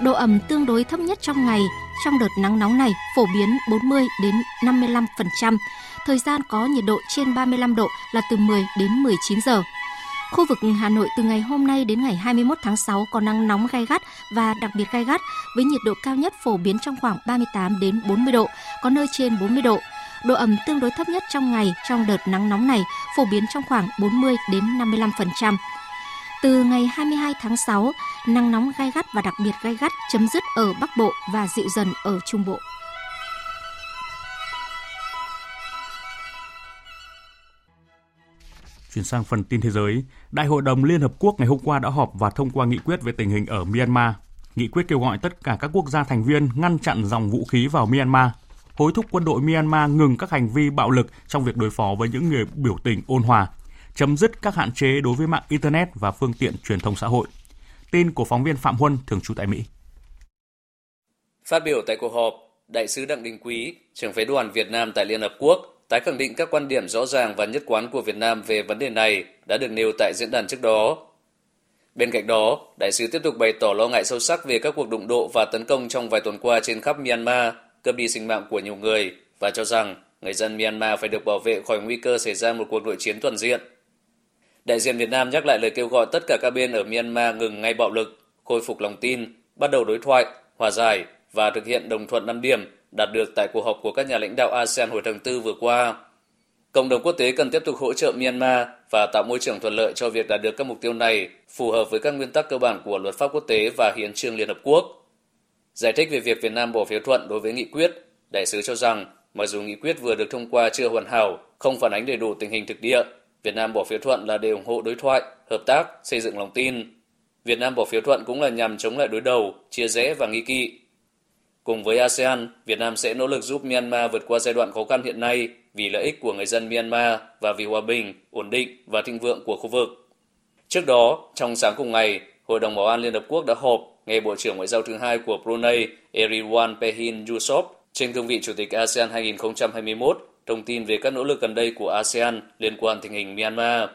Độ ẩm tương đối thấp nhất trong ngày trong đợt nắng nóng này phổ biến 40 đến 55%. Thời gian có nhiệt độ trên 35 độ là từ 10 đến 19 giờ. Khu vực Hà Nội từ ngày hôm nay đến ngày 21 tháng 6 có nắng nóng gay gắt và đặc biệt gay gắt với nhiệt độ cao nhất phổ biến trong khoảng 38 đến 40 độ, có nơi trên 40 độ. Độ ẩm tương đối thấp nhất trong ngày trong đợt nắng nóng này phổ biến trong khoảng 40 đến 55%. Từ ngày 22 tháng 6, nắng nóng gay gắt và đặc biệt gay gắt chấm dứt ở Bắc Bộ và dịu dần ở Trung Bộ. Chuyển sang phần tin thế giới, Đại hội đồng Liên Hợp Quốc ngày hôm qua đã họp và thông qua nghị quyết về tình hình ở Myanmar. Nghị quyết kêu gọi tất cả các quốc gia thành viên ngăn chặn dòng vũ khí vào Myanmar, hối thúc quân đội Myanmar ngừng các hành vi bạo lực trong việc đối phó với những người biểu tình ôn hòa, chấm dứt các hạn chế đối với mạng Internet và phương tiện truyền thông xã hội. Tin của phóng viên Phạm Huân, thường trú tại Mỹ. Phát biểu tại cuộc họp, Đại sứ Đặng Đình Quý, trưởng phái đoàn Việt Nam tại Liên Hợp Quốc, tái khẳng định các quan điểm rõ ràng và nhất quán của Việt Nam về vấn đề này đã được nêu tại diễn đàn trước đó. Bên cạnh đó, đại sứ tiếp tục bày tỏ lo ngại sâu sắc về các cuộc đụng độ và tấn công trong vài tuần qua trên khắp Myanmar, cướp đi sinh mạng của nhiều người và cho rằng người dân Myanmar phải được bảo vệ khỏi nguy cơ xảy ra một cuộc nội chiến toàn diện. Đại diện Việt Nam nhắc lại lời kêu gọi tất cả các bên ở Myanmar ngừng ngay bạo lực, khôi phục lòng tin, bắt đầu đối thoại, hòa giải và thực hiện đồng thuận 5 điểm đạt được tại cuộc họp của các nhà lãnh đạo ASEAN hồi tháng 4 vừa qua. Cộng đồng quốc tế cần tiếp tục hỗ trợ Myanmar và tạo môi trường thuận lợi cho việc đạt được các mục tiêu này phù hợp với các nguyên tắc cơ bản của luật pháp quốc tế và hiến chương Liên Hợp Quốc. Giải thích về việc Việt Nam bỏ phiếu thuận đối với nghị quyết, đại sứ cho rằng mặc dù nghị quyết vừa được thông qua chưa hoàn hảo, không phản ánh đầy đủ tình hình thực địa, Việt Nam bỏ phiếu thuận là để ủng hộ đối thoại, hợp tác, xây dựng lòng tin. Việt Nam bỏ phiếu thuận cũng là nhằm chống lại đối đầu, chia rẽ và nghi kỵ. Cùng với ASEAN, Việt Nam sẽ nỗ lực giúp Myanmar vượt qua giai đoạn khó khăn hiện nay vì lợi ích của người dân Myanmar và vì hòa bình, ổn định và thịnh vượng của khu vực. Trước đó, trong sáng cùng ngày, Hội đồng Bảo an Liên Hợp Quốc đã họp nghe Bộ trưởng Ngoại giao thứ hai của Brunei Eriwan Pehin Yusof trên cương vị Chủ tịch ASEAN 2021 thông tin về các nỗ lực gần đây của ASEAN liên quan tình hình Myanmar.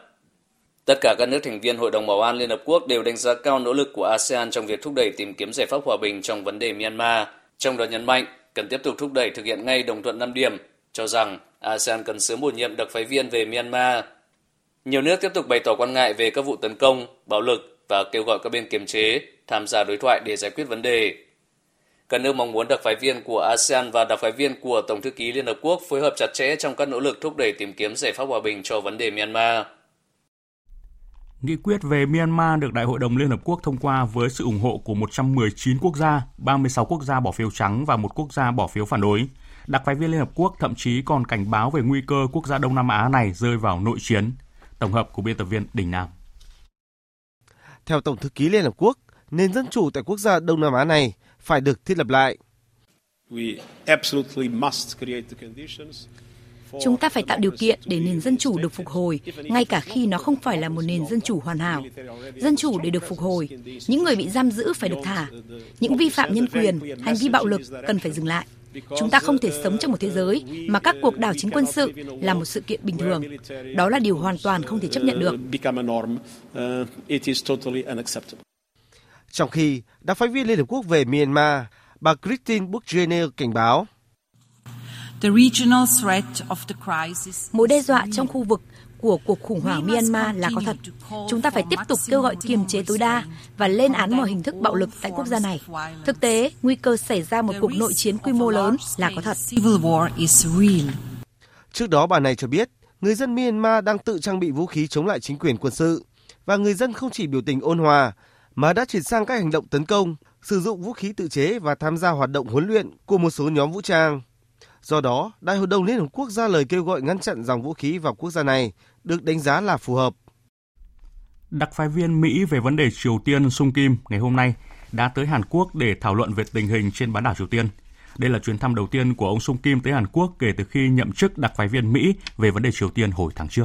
Tất cả các nước thành viên Hội đồng Bảo an Liên Hợp Quốc đều đánh giá cao nỗ lực của ASEAN trong việc thúc đẩy tìm kiếm giải pháp hòa bình trong vấn đề Myanmar, trong đó nhấn mạnh cần tiếp tục thúc đẩy thực hiện ngay đồng thuận 5 điểm, cho rằng ASEAN cần sớm bổ nhiệm đặc phái viên về Myanmar. Nhiều nước tiếp tục bày tỏ quan ngại về các vụ tấn công, bạo lực và kêu gọi các bên kiềm chế, tham gia đối thoại để giải quyết vấn đề. Các nước mong muốn đặc phái viên của ASEAN và đặc phái viên của Tổng thư ký Liên Hợp Quốc phối hợp chặt chẽ trong các nỗ lực thúc đẩy tìm kiếm giải pháp hòa bình cho vấn đề Myanmar. Nghị quyết về Myanmar được Đại hội đồng Liên Hợp Quốc thông qua với sự ủng hộ của 119 quốc gia, 36 quốc gia bỏ phiếu trắng và 1 quốc gia bỏ phiếu phản đối. Đặc phái viên Liên Hợp Quốc thậm chí còn cảnh báo về nguy cơ quốc gia Đông Nam Á này rơi vào nội chiến. Tổng hợp của biên tập viên Đình Nam. Theo Tổng thư ký Liên Hợp Quốc, nền dân chủ tại quốc gia Đông Nam Á này phải được thiết lập lại. Chúng ta phải tạo điều kiện để nền dân chủ được phục hồi, ngay cả khi nó không phải là một nền dân chủ hoàn hảo. Dân chủ để được phục hồi, những người bị giam giữ phải được thả. Những vi phạm nhân quyền, hành vi bạo lực cần phải dừng lại. Chúng ta không thể sống trong một thế giới mà các cuộc đảo chính quân sự là một sự kiện bình thường. Đó là điều hoàn toàn không thể chấp nhận được. Trong khi, đặc phái viên Liên Hợp Quốc về Myanmar, bà Christine Burgener cảnh báo. Mối đe dọa trong khu vực của cuộc khủng hoảng Myanmar là có thật. Chúng ta phải tiếp tục kêu gọi kiềm chế tối đa và lên án mọi hình thức bạo lực tại quốc gia này. Thực tế, nguy cơ xảy ra một cuộc nội chiến quy mô lớn là có thật. Trước đó, bà này cho biết, người dân Myanmar đang tự trang bị vũ khí chống lại chính quyền quân sự và người dân không chỉ biểu tình ôn hòa mà đã chuyển sang các hành động tấn công, sử dụng vũ khí tự chế và tham gia hoạt động huấn luyện của một số nhóm vũ trang. Do đó, Đại hội đồng Liên Hợp Quốc ra lời kêu gọi ngăn chặn dòng vũ khí vào quốc gia này được đánh giá là phù hợp. Đặc phái viên Mỹ về vấn đề Triều Tiên Sung Kim ngày hôm nay đã tới Hàn Quốc để thảo luận về tình hình trên bán đảo Triều Tiên. Đây là chuyến thăm đầu tiên của ông Sung Kim tới Hàn Quốc kể từ khi nhậm chức đặc phái viên Mỹ về vấn đề Triều Tiên hồi tháng trước.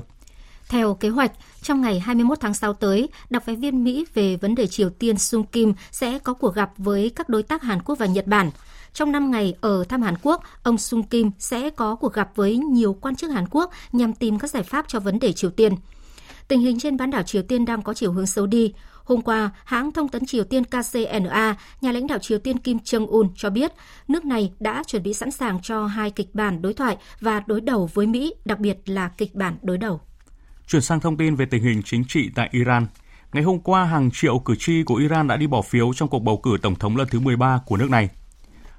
Theo kế hoạch, trong ngày 21 tháng 6 tới, đặc phái viên Mỹ về vấn đề Triều Tiên Sung Kim sẽ có cuộc gặp với các đối tác Hàn Quốc và Nhật Bản. Trong 5 ngày ở thăm Hàn Quốc, ông Sung Kim sẽ có cuộc gặp với nhiều quan chức Hàn Quốc nhằm tìm các giải pháp cho vấn đề Triều Tiên. Tình hình trên bán đảo Triều Tiên đang có chiều hướng xấu đi. Hôm qua, hãng thông tấn Triều Tiên KCNA, nhà lãnh đạo Triều Tiên Kim Jong-un cho biết nước này đã chuẩn bị sẵn sàng cho hai kịch bản đối thoại và đối đầu với Mỹ, đặc biệt là kịch bản đối đầu. Chuyển sang thông tin về tình hình chính trị tại Iran. Ngày hôm qua, hàng triệu cử tri của Iran đã đi bỏ phiếu trong cuộc bầu cử tổng thống lần thứ 13 của nước này.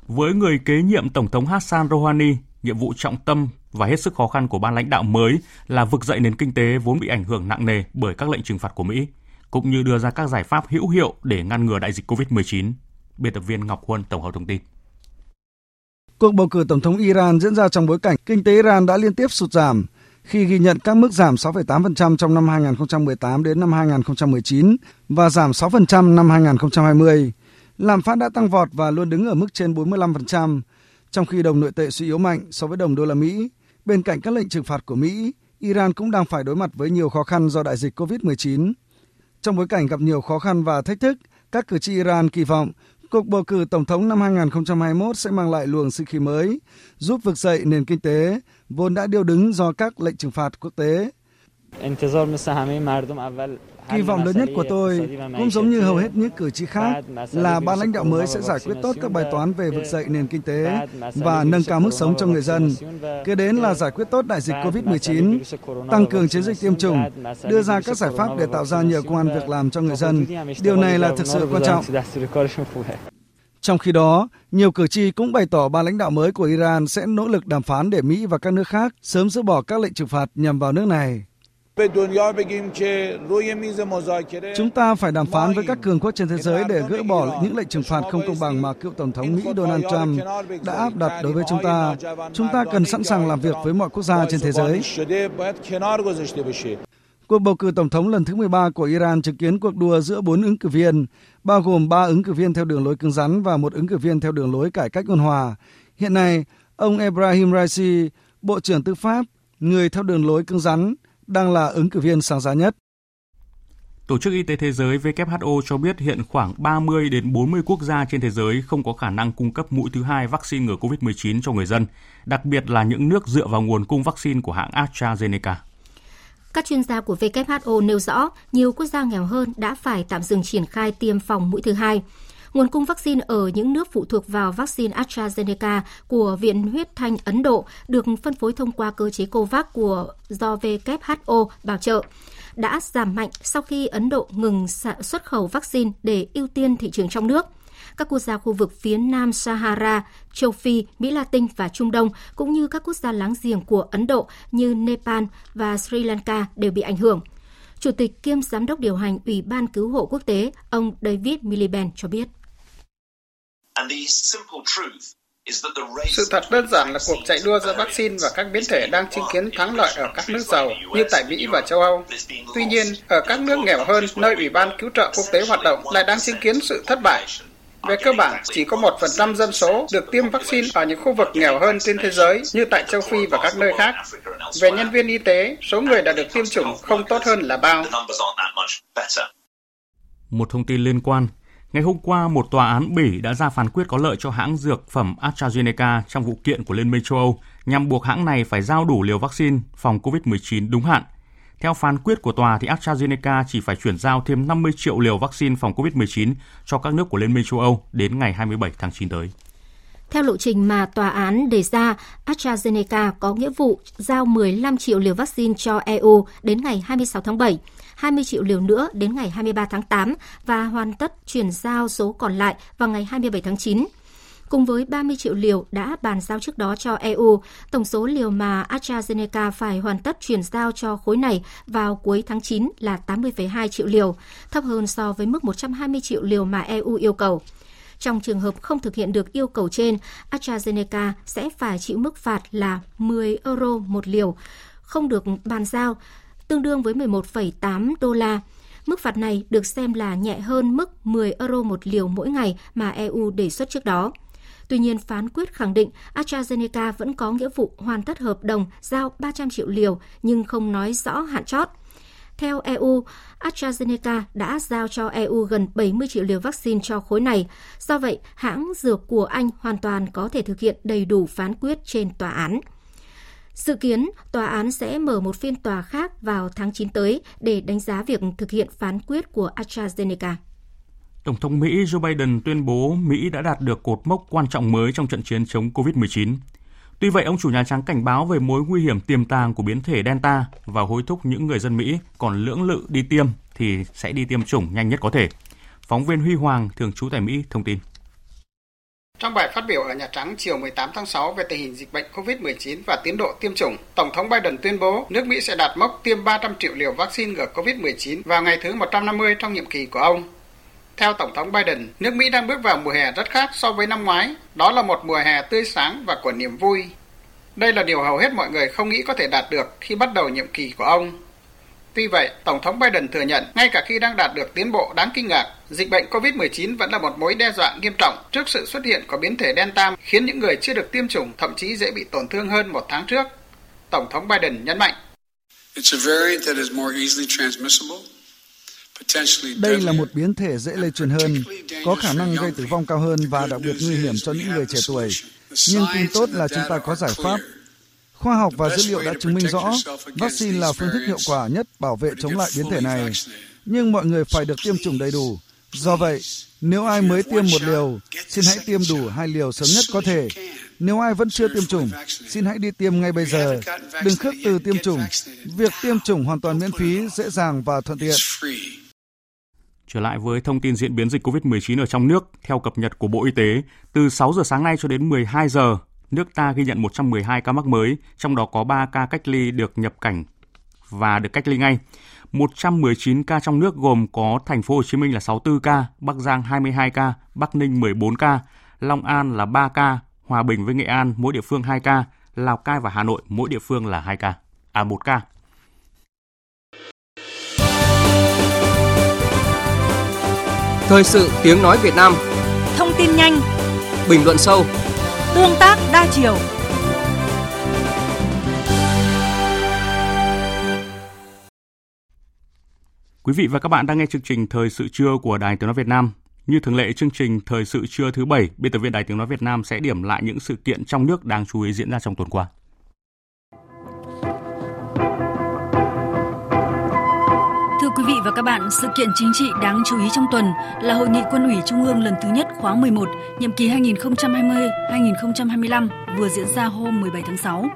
Với người kế nhiệm Tổng thống Hassan Rouhani, nhiệm vụ trọng tâm và hết sức khó khăn của ban lãnh đạo mới là vực dậy nền kinh tế vốn bị ảnh hưởng nặng nề bởi các lệnh trừng phạt của Mỹ, cũng như đưa ra các giải pháp hữu hiệu để ngăn ngừa đại dịch COVID-19. Biên tập viên Ngọc Huân tổng hợp thông tin. Cuộc bầu cử tổng thống Iran diễn ra trong bối cảnh kinh tế Iran đã liên tiếp sụt giảm, khi ghi nhận các mức giảm 6,8% trong năm 2018 đến năm 2019 và giảm 6% năm 2020. Lạm phát đã tăng vọt và luôn đứng ở mức trên 45%, trong khi đồng nội tệ suy yếu mạnh so với đồng đô la Mỹ. Bên cạnh các lệnh trừng phạt của Mỹ, Iran cũng đang phải đối mặt với nhiều khó khăn do đại dịch COVID-19. Trong bối cảnh gặp nhiều khó khăn và thách thức, các cử tri Iran kỳ vọng cuộc bầu cử tổng thống năm 2021 sẽ mang lại luồng sinh khí mới, giúp vực dậy nền kinh tế vốn đã điêu đứng do các lệnh trừng phạt quốc tế. Kỳ vọng lớn nhất của tôi, cũng giống như hầu hết những cử tri khác, là ban lãnh đạo mới sẽ giải quyết tốt các bài toán về vực dậy nền kinh tế và nâng cao mức sống cho người dân. Kế đến là giải quyết tốt đại dịch COVID-19, tăng cường chiến dịch tiêm chủng, đưa ra các giải pháp để tạo ra nhiều công ăn việc làm cho người dân. Điều này là thực sự quan trọng. Trong khi đó, nhiều cử tri cũng bày tỏ ban lãnh đạo mới của Iran sẽ nỗ lực đàm phán để Mỹ và các nước khác sớm dỡ bỏ các lệnh trừng phạt nhằm vào nước này. Chúng ta phải đàm phán với các cường quốc trên thế giới để gỡ bỏ những lệnh trừng phạt không công bằng mà cựu Tổng thống Mỹ Donald Trump đã áp đặt đối với chúng ta. Chúng ta cần sẵn sàng làm việc với mọi quốc gia trên thế giới. Cuộc bầu cử Tổng thống lần thứ 13 của Iran chứng kiến cuộc đua giữa 4 ứng cử viên, bao gồm 3 ứng cử viên theo đường lối cứng rắn và 1 ứng cử viên theo đường lối cải cách ôn hòa. Hiện nay, ông Ebrahim Raisi, Bộ trưởng Tư pháp, người theo đường lối cứng rắn, đang là ứng cử viên sáng giá nhất. Tổ chức Y tế Thế giới WHO cho biết hiện khoảng 30 đến 40 quốc gia trên thế giới không có khả năng cung cấp mũi thứ 2 vaccine ngừa COVID-19 cho người dân, đặc biệt là những nước dựa vào nguồn cung vaccine của hãng AstraZeneca. Các chuyên gia của WHO nêu rõ nhiều quốc gia nghèo hơn đã phải tạm dừng triển khai tiêm phòng mũi thứ 2. Nguồn cung vaccine ở những nước phụ thuộc vào vaccine AstraZeneca của Viện Huyết Thanh Ấn Độ được phân phối thông qua cơ chế COVAX do WHO bảo trợ đã giảm mạnh sau khi Ấn Độ ngừng xuất khẩu vaccine để ưu tiên thị trường trong nước. Các quốc gia khu vực phía Nam Sahara, châu Phi, Mỹ Latin và Trung Đông cũng như các quốc gia láng giềng của Ấn Độ như Nepal và Sri Lanka đều bị ảnh hưởng. Chủ tịch kiêm Giám đốc điều hành Ủy ban Cứu hộ Quốc tế, ông David Miliband cho biết. Sự thật đơn giản là cuộc chạy đua giữa vaccine và các biến thể đang chứng kiến thắng lợi ở các nước giàu như tại Mỹ và châu Âu. Tuy nhiên, ở các nước nghèo hơn, nơi Ủy ban Cứu trợ Quốc tế hoạt động lại đang chứng kiến sự thất bại. Về cơ bản, chỉ có 1% dân số được tiêm vaccine ở những khu vực nghèo hơn trên thế giới như tại châu Phi và các nơi khác. Về nhân viên y tế, số người đã được tiêm chủng không tốt hơn là bao. Một thông tin liên quan. Ngày hôm qua, một tòa án Bỉ đã ra phán quyết có lợi cho hãng dược phẩm AstraZeneca trong vụ kiện của Liên minh châu Âu nhằm buộc hãng này phải giao đủ liều vaccine phòng COVID-19 đúng hạn. Theo phán quyết của tòa, thì AstraZeneca chỉ phải chuyển giao thêm 50 triệu liều vaccine phòng COVID-19 cho các nước của Liên minh châu Âu đến ngày 27 tháng 9 tới. Theo lộ trình mà tòa án đề ra, AstraZeneca có nghĩa vụ giao 15 triệu liều vaccine cho EU đến ngày 26 tháng 7, 20 triệu liều nữa đến ngày 23 tháng 8 và hoàn tất chuyển giao số còn lại vào ngày 27 tháng 9. Cùng với 30 triệu liều đã bàn giao trước đó cho EU, tổng số liều mà AstraZeneca phải hoàn tất chuyển giao cho khối này vào cuối tháng 9 là 80,2 triệu liều, thấp hơn so với mức 120 triệu liều mà EU yêu cầu. Trong trường hợp không thực hiện được yêu cầu trên, AstraZeneca sẽ phải chịu mức phạt là 10 euro một liều, không được bàn giao, tương đương với 11,8 đô la. Mức phạt này được xem là nhẹ hơn mức 10 euro một liều mỗi ngày mà EU đề xuất trước đó. Tuy nhiên, phán quyết khẳng định AstraZeneca vẫn có nghĩa vụ hoàn tất hợp đồng giao 300 triệu liều nhưng không nói rõ hạn chót. Theo EU, AstraZeneca đã giao cho EU gần 70 triệu liều vaccine cho khối này. Do vậy, hãng dược của Anh hoàn toàn có thể thực hiện đầy đủ phán quyết trên tòa án. Dự kiến, tòa án sẽ mở một phiên tòa khác vào tháng 9 tới để đánh giá việc thực hiện phán quyết của AstraZeneca. Tổng thống Mỹ Joe Biden tuyên bố Mỹ đã đạt được cột mốc quan trọng mới trong trận chiến chống COVID-19. Tuy vậy, ông chủ Nhà Trắng cảnh báo về mối nguy hiểm tiềm tàng của biến thể Delta và hối thúc những người dân Mỹ còn lưỡng lự đi tiêm thì sẽ đi tiêm chủng nhanh nhất có thể. Phóng viên Huy Hoàng, thường trú tại Mỹ, thông tin. Trong bài phát biểu ở Nhà Trắng chiều 18 tháng 6 về tình hình dịch bệnh COVID-19 và tiến độ tiêm chủng, Tổng thống Biden tuyên bố nước Mỹ sẽ đạt mốc tiêm 300 triệu liều vaccine ngừa COVID-19 vào ngày thứ 150 trong nhiệm kỳ của ông. Theo Tổng thống Biden, nước Mỹ đang bước vào mùa hè rất khác so với năm ngoái. Đó là một mùa hè tươi sáng và của niềm vui. Đây là điều hầu hết mọi người không nghĩ có thể đạt được khi bắt đầu nhiệm kỳ của ông. Tuy vậy, Tổng thống Biden thừa nhận ngay cả khi đang đạt được tiến bộ đáng kinh ngạc, dịch bệnh COVID-19 vẫn là một mối đe dọa nghiêm trọng trước sự xuất hiện của biến thể Delta khiến những người chưa được tiêm chủng thậm chí dễ bị tổn thương hơn một tháng trước. Tổng thống Biden nhấn mạnh. Đây là một biến thể dễ lây truyền hơn, có khả năng gây tử vong cao hơn và đặc biệt nguy hiểm cho những người trẻ tuổi. Nhưng tin tốt là chúng ta có giải pháp. Khoa học và dữ liệu đã chứng minh rõ vaccine là phương thức hiệu quả nhất bảo vệ chống lại biến thể này. nhưng mọi người phải được tiêm chủng đầy đủ. Do vậy, nếu ai mới tiêm một liều, xin hãy tiêm đủ 2 liều sớm nhất có thể. Nếu ai vẫn chưa tiêm chủng, xin hãy đi tiêm ngay bây giờ. Đừng khước từ tiêm chủng. Việc tiêm chủng hoàn toàn miễn phí, dễ dàng và thuận tiện. Trở lại với thông tin diễn biến dịch COVID-19 ở trong nước, theo cập nhật của Bộ Y tế, từ 6 giờ sáng nay cho đến 12 giờ, nước ta ghi nhận 112 ca mắc mới, trong đó có 3 ca cách ly được nhập cảnh và được cách ly ngay. 119 ca trong nước gồm có Thành phố Hồ Chí Minh là 64 ca, Bắc Giang 22 ca, Bắc Ninh 14 ca, Long An là 3 ca, Hòa Bình với Nghệ An mỗi địa phương 2 ca, Lào Cai và Hà Nội mỗi địa phương là 1 ca. Thời sự Tiếng nói Việt Nam. Thông tin nhanh, bình luận sâu, tương tác đa chiều. Quý vị và các bạn đang nghe chương trình Thời sự trưa của Đài Tiếng nói Việt Nam. Như thường lệ, chương trình Thời sự trưa thứ 7, biên tập viên Đài Tiếng nói Việt Nam sẽ điểm lại những sự kiện trong nước đáng chú ý diễn ra trong tuần qua. Thưa quý vị và các bạn, sự kiện chính trị đáng chú ý trong tuần là Hội nghị Quân ủy Trung ương lần thứ nhất khóa 11, nhiệm kỳ 2020-2025 vừa diễn ra hôm 17 tháng 6.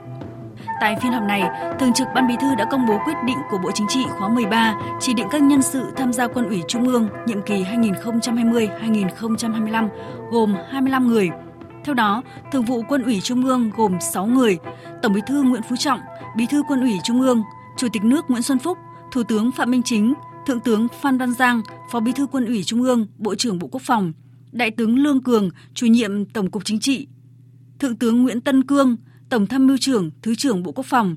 Tại phiên họp này, Thường trực Ban Bí thư đã công bố quyết định của Bộ Chính trị khóa 13 chỉ định các nhân sự tham gia Quân ủy Trung ương nhiệm kỳ 2020-2025 gồm 25 người. Theo đó, Thường vụ Quân ủy Trung ương gồm 6 người: Tổng Bí thư Nguyễn Phú Trọng, Bí thư Quân ủy Trung ương, Chủ tịch nước Nguyễn Xuân Phúc, Thủ tướng Phạm Minh Chính, Thượng tướng Phan Văn Giang, Phó Bí thư Quân ủy Trung ương, Bộ trưởng Bộ Quốc phòng, Đại tướng Lương Cường, Chủ nhiệm Tổng cục Chính trị, Thượng tướng Nguyễn Tân Cương, Tổng tham mưu trưởng, Thứ trưởng Bộ Quốc phòng.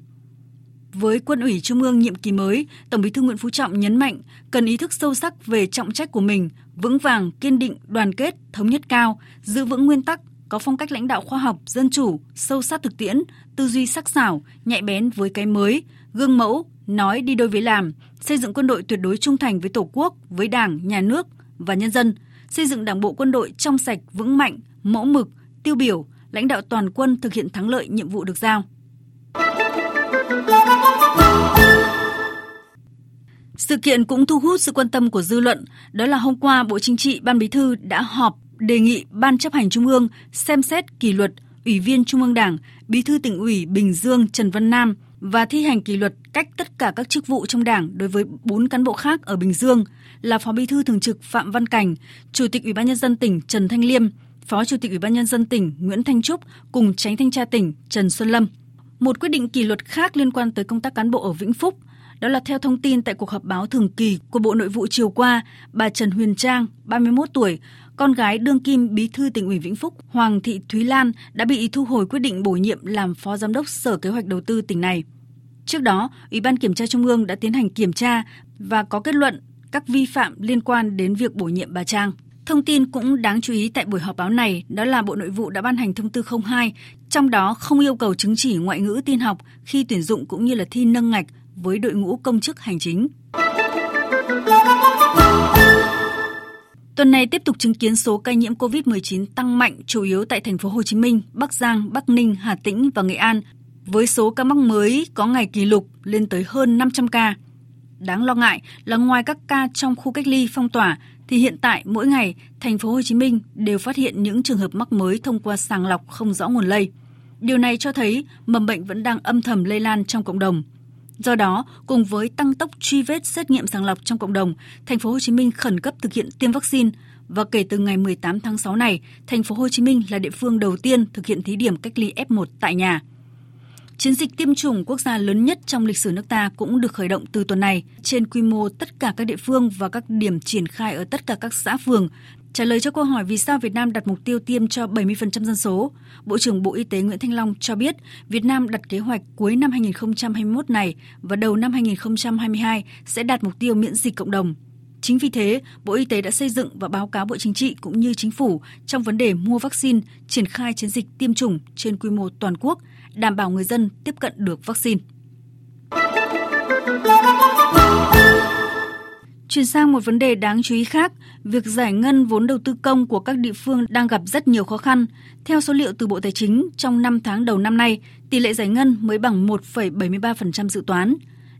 Với Quân ủy Trung ương nhiệm kỳ mới, Tổng Bí thư Nguyễn Phú Trọng nhấn mạnh cần ý thức sâu sắc về trọng trách của mình, vững vàng, kiên định, đoàn kết, thống nhất cao, giữ vững nguyên tắc, có phong cách lãnh đạo khoa học, dân chủ, sâu sát thực tiễn, tư duy sắc sảo, nhạy bén với cái mới, gương mẫu, nói đi đôi với làm, xây dựng quân đội tuyệt đối trung thành với Tổ quốc, với Đảng, Nhà nước và nhân dân, xây dựng Đảng bộ quân đội trong sạch, vững mạnh, mẫu mực, tiêu biểu, lãnh đạo toàn quân thực hiện thắng lợi nhiệm vụ được giao. Sự kiện cũng thu hút sự quan tâm của dư luận, đó là hôm qua Bộ Chính trị, Ban Bí thư đã họp đề nghị Ban Chấp hành Trung ương xem xét kỷ luật Ủy viên Trung ương Đảng, Bí thư Tỉnh ủy Bình Dương Trần Văn Nam và thi hành kỷ luật cách tất cả các chức vụ trong Đảng đối với 4 cán bộ khác ở Bình Dương là Phó Bí thư Thường trực Phạm Văn Cảnh, Chủ tịch Ủy ban Nhân dân tỉnh Trần Thanh Liêm, Phó Chủ tịch Ủy ban Nhân dân tỉnh Nguyễn Thanh Trúc cùng Chánh Thanh tra tỉnh Trần Xuân Lâm. Một quyết định kỷ luật khác liên quan tới công tác cán bộ ở Vĩnh Phúc, đó là theo thông tin tại cuộc họp báo thường kỳ của Bộ Nội vụ chiều qua, bà Trần Huyền Trang, 31 tuổi, con gái đương kim Bí thư Tỉnh ủy Vĩnh Phúc Hoàng Thị Thúy Lan đã bị thu hồi quyết định bổ nhiệm làm Phó Giám đốc Sở Kế hoạch Đầu tư tỉnh này. Trước đó, Ủy ban Kiểm tra Trung ương đã tiến hành kiểm tra và có kết luận các vi phạm liên quan đến việc bổ nhiệm bà Trang. Thông tin cũng đáng chú ý tại buổi họp báo này đó là Bộ Nội vụ đã ban hành thông tư 02, trong đó không yêu cầu chứng chỉ ngoại ngữ tin học khi tuyển dụng cũng như là thi nâng ngạch với đội ngũ công chức hành chính. Tuần này tiếp tục chứng kiến số ca nhiễm COVID-19 tăng mạnh, chủ yếu tại Thành phố Hồ Chí Minh, Bắc Giang, Bắc Ninh, Hà Tĩnh và Nghệ An, với số ca mắc mới có ngày kỷ lục lên tới hơn 500 ca. Đáng lo ngại là ngoài các ca trong khu cách ly phong tỏa, thì hiện tại mỗi ngày Thành phố Hồ Chí Minh đều phát hiện những trường hợp mắc mới thông qua sàng lọc không rõ nguồn lây. Điều này cho thấy mầm bệnh vẫn đang âm thầm lây lan trong cộng đồng. Do đó, cùng với tăng tốc truy vết, xét nghiệm, sàng lọc trong cộng đồng, Thành phố Hồ Chí Minh khẩn cấp thực hiện tiêm vaccine và kể từ ngày 18 tháng 6 này, Thành phố Hồ Chí Minh là địa phương đầu tiên thực hiện thí điểm cách ly F1 tại nhà. Chiến dịch tiêm chủng quốc gia lớn nhất trong lịch sử nước ta cũng được khởi động từ tuần này trên quy mô tất cả các địa phương và các điểm triển khai ở tất cả các xã phường. Trả lời cho câu hỏi vì sao Việt Nam đặt mục tiêu tiêm cho 70% dân số, Bộ trưởng Bộ Y tế Nguyễn Thanh Long cho biết Việt Nam đặt kế hoạch cuối năm 2021 này và đầu năm 2022 sẽ đạt mục tiêu miễn dịch cộng đồng. Chính vì thế, Bộ Y tế đã xây dựng và báo cáo Bộ Chính trị cũng như Chính phủ trong vấn đề mua vaccine, triển khai chiến dịch tiêm chủng trên quy mô toàn quốc, đảm bảo người dân tiếp cận được vaccine. Chuyển sang một vấn đề đáng chú ý khác, việc giải ngân vốn đầu tư công của các địa phương đang gặp rất nhiều khó khăn. Theo số liệu từ Bộ Tài chính, trong 5 tháng đầu năm nay, tỷ lệ giải ngân mới bằng 1,73% dự toán.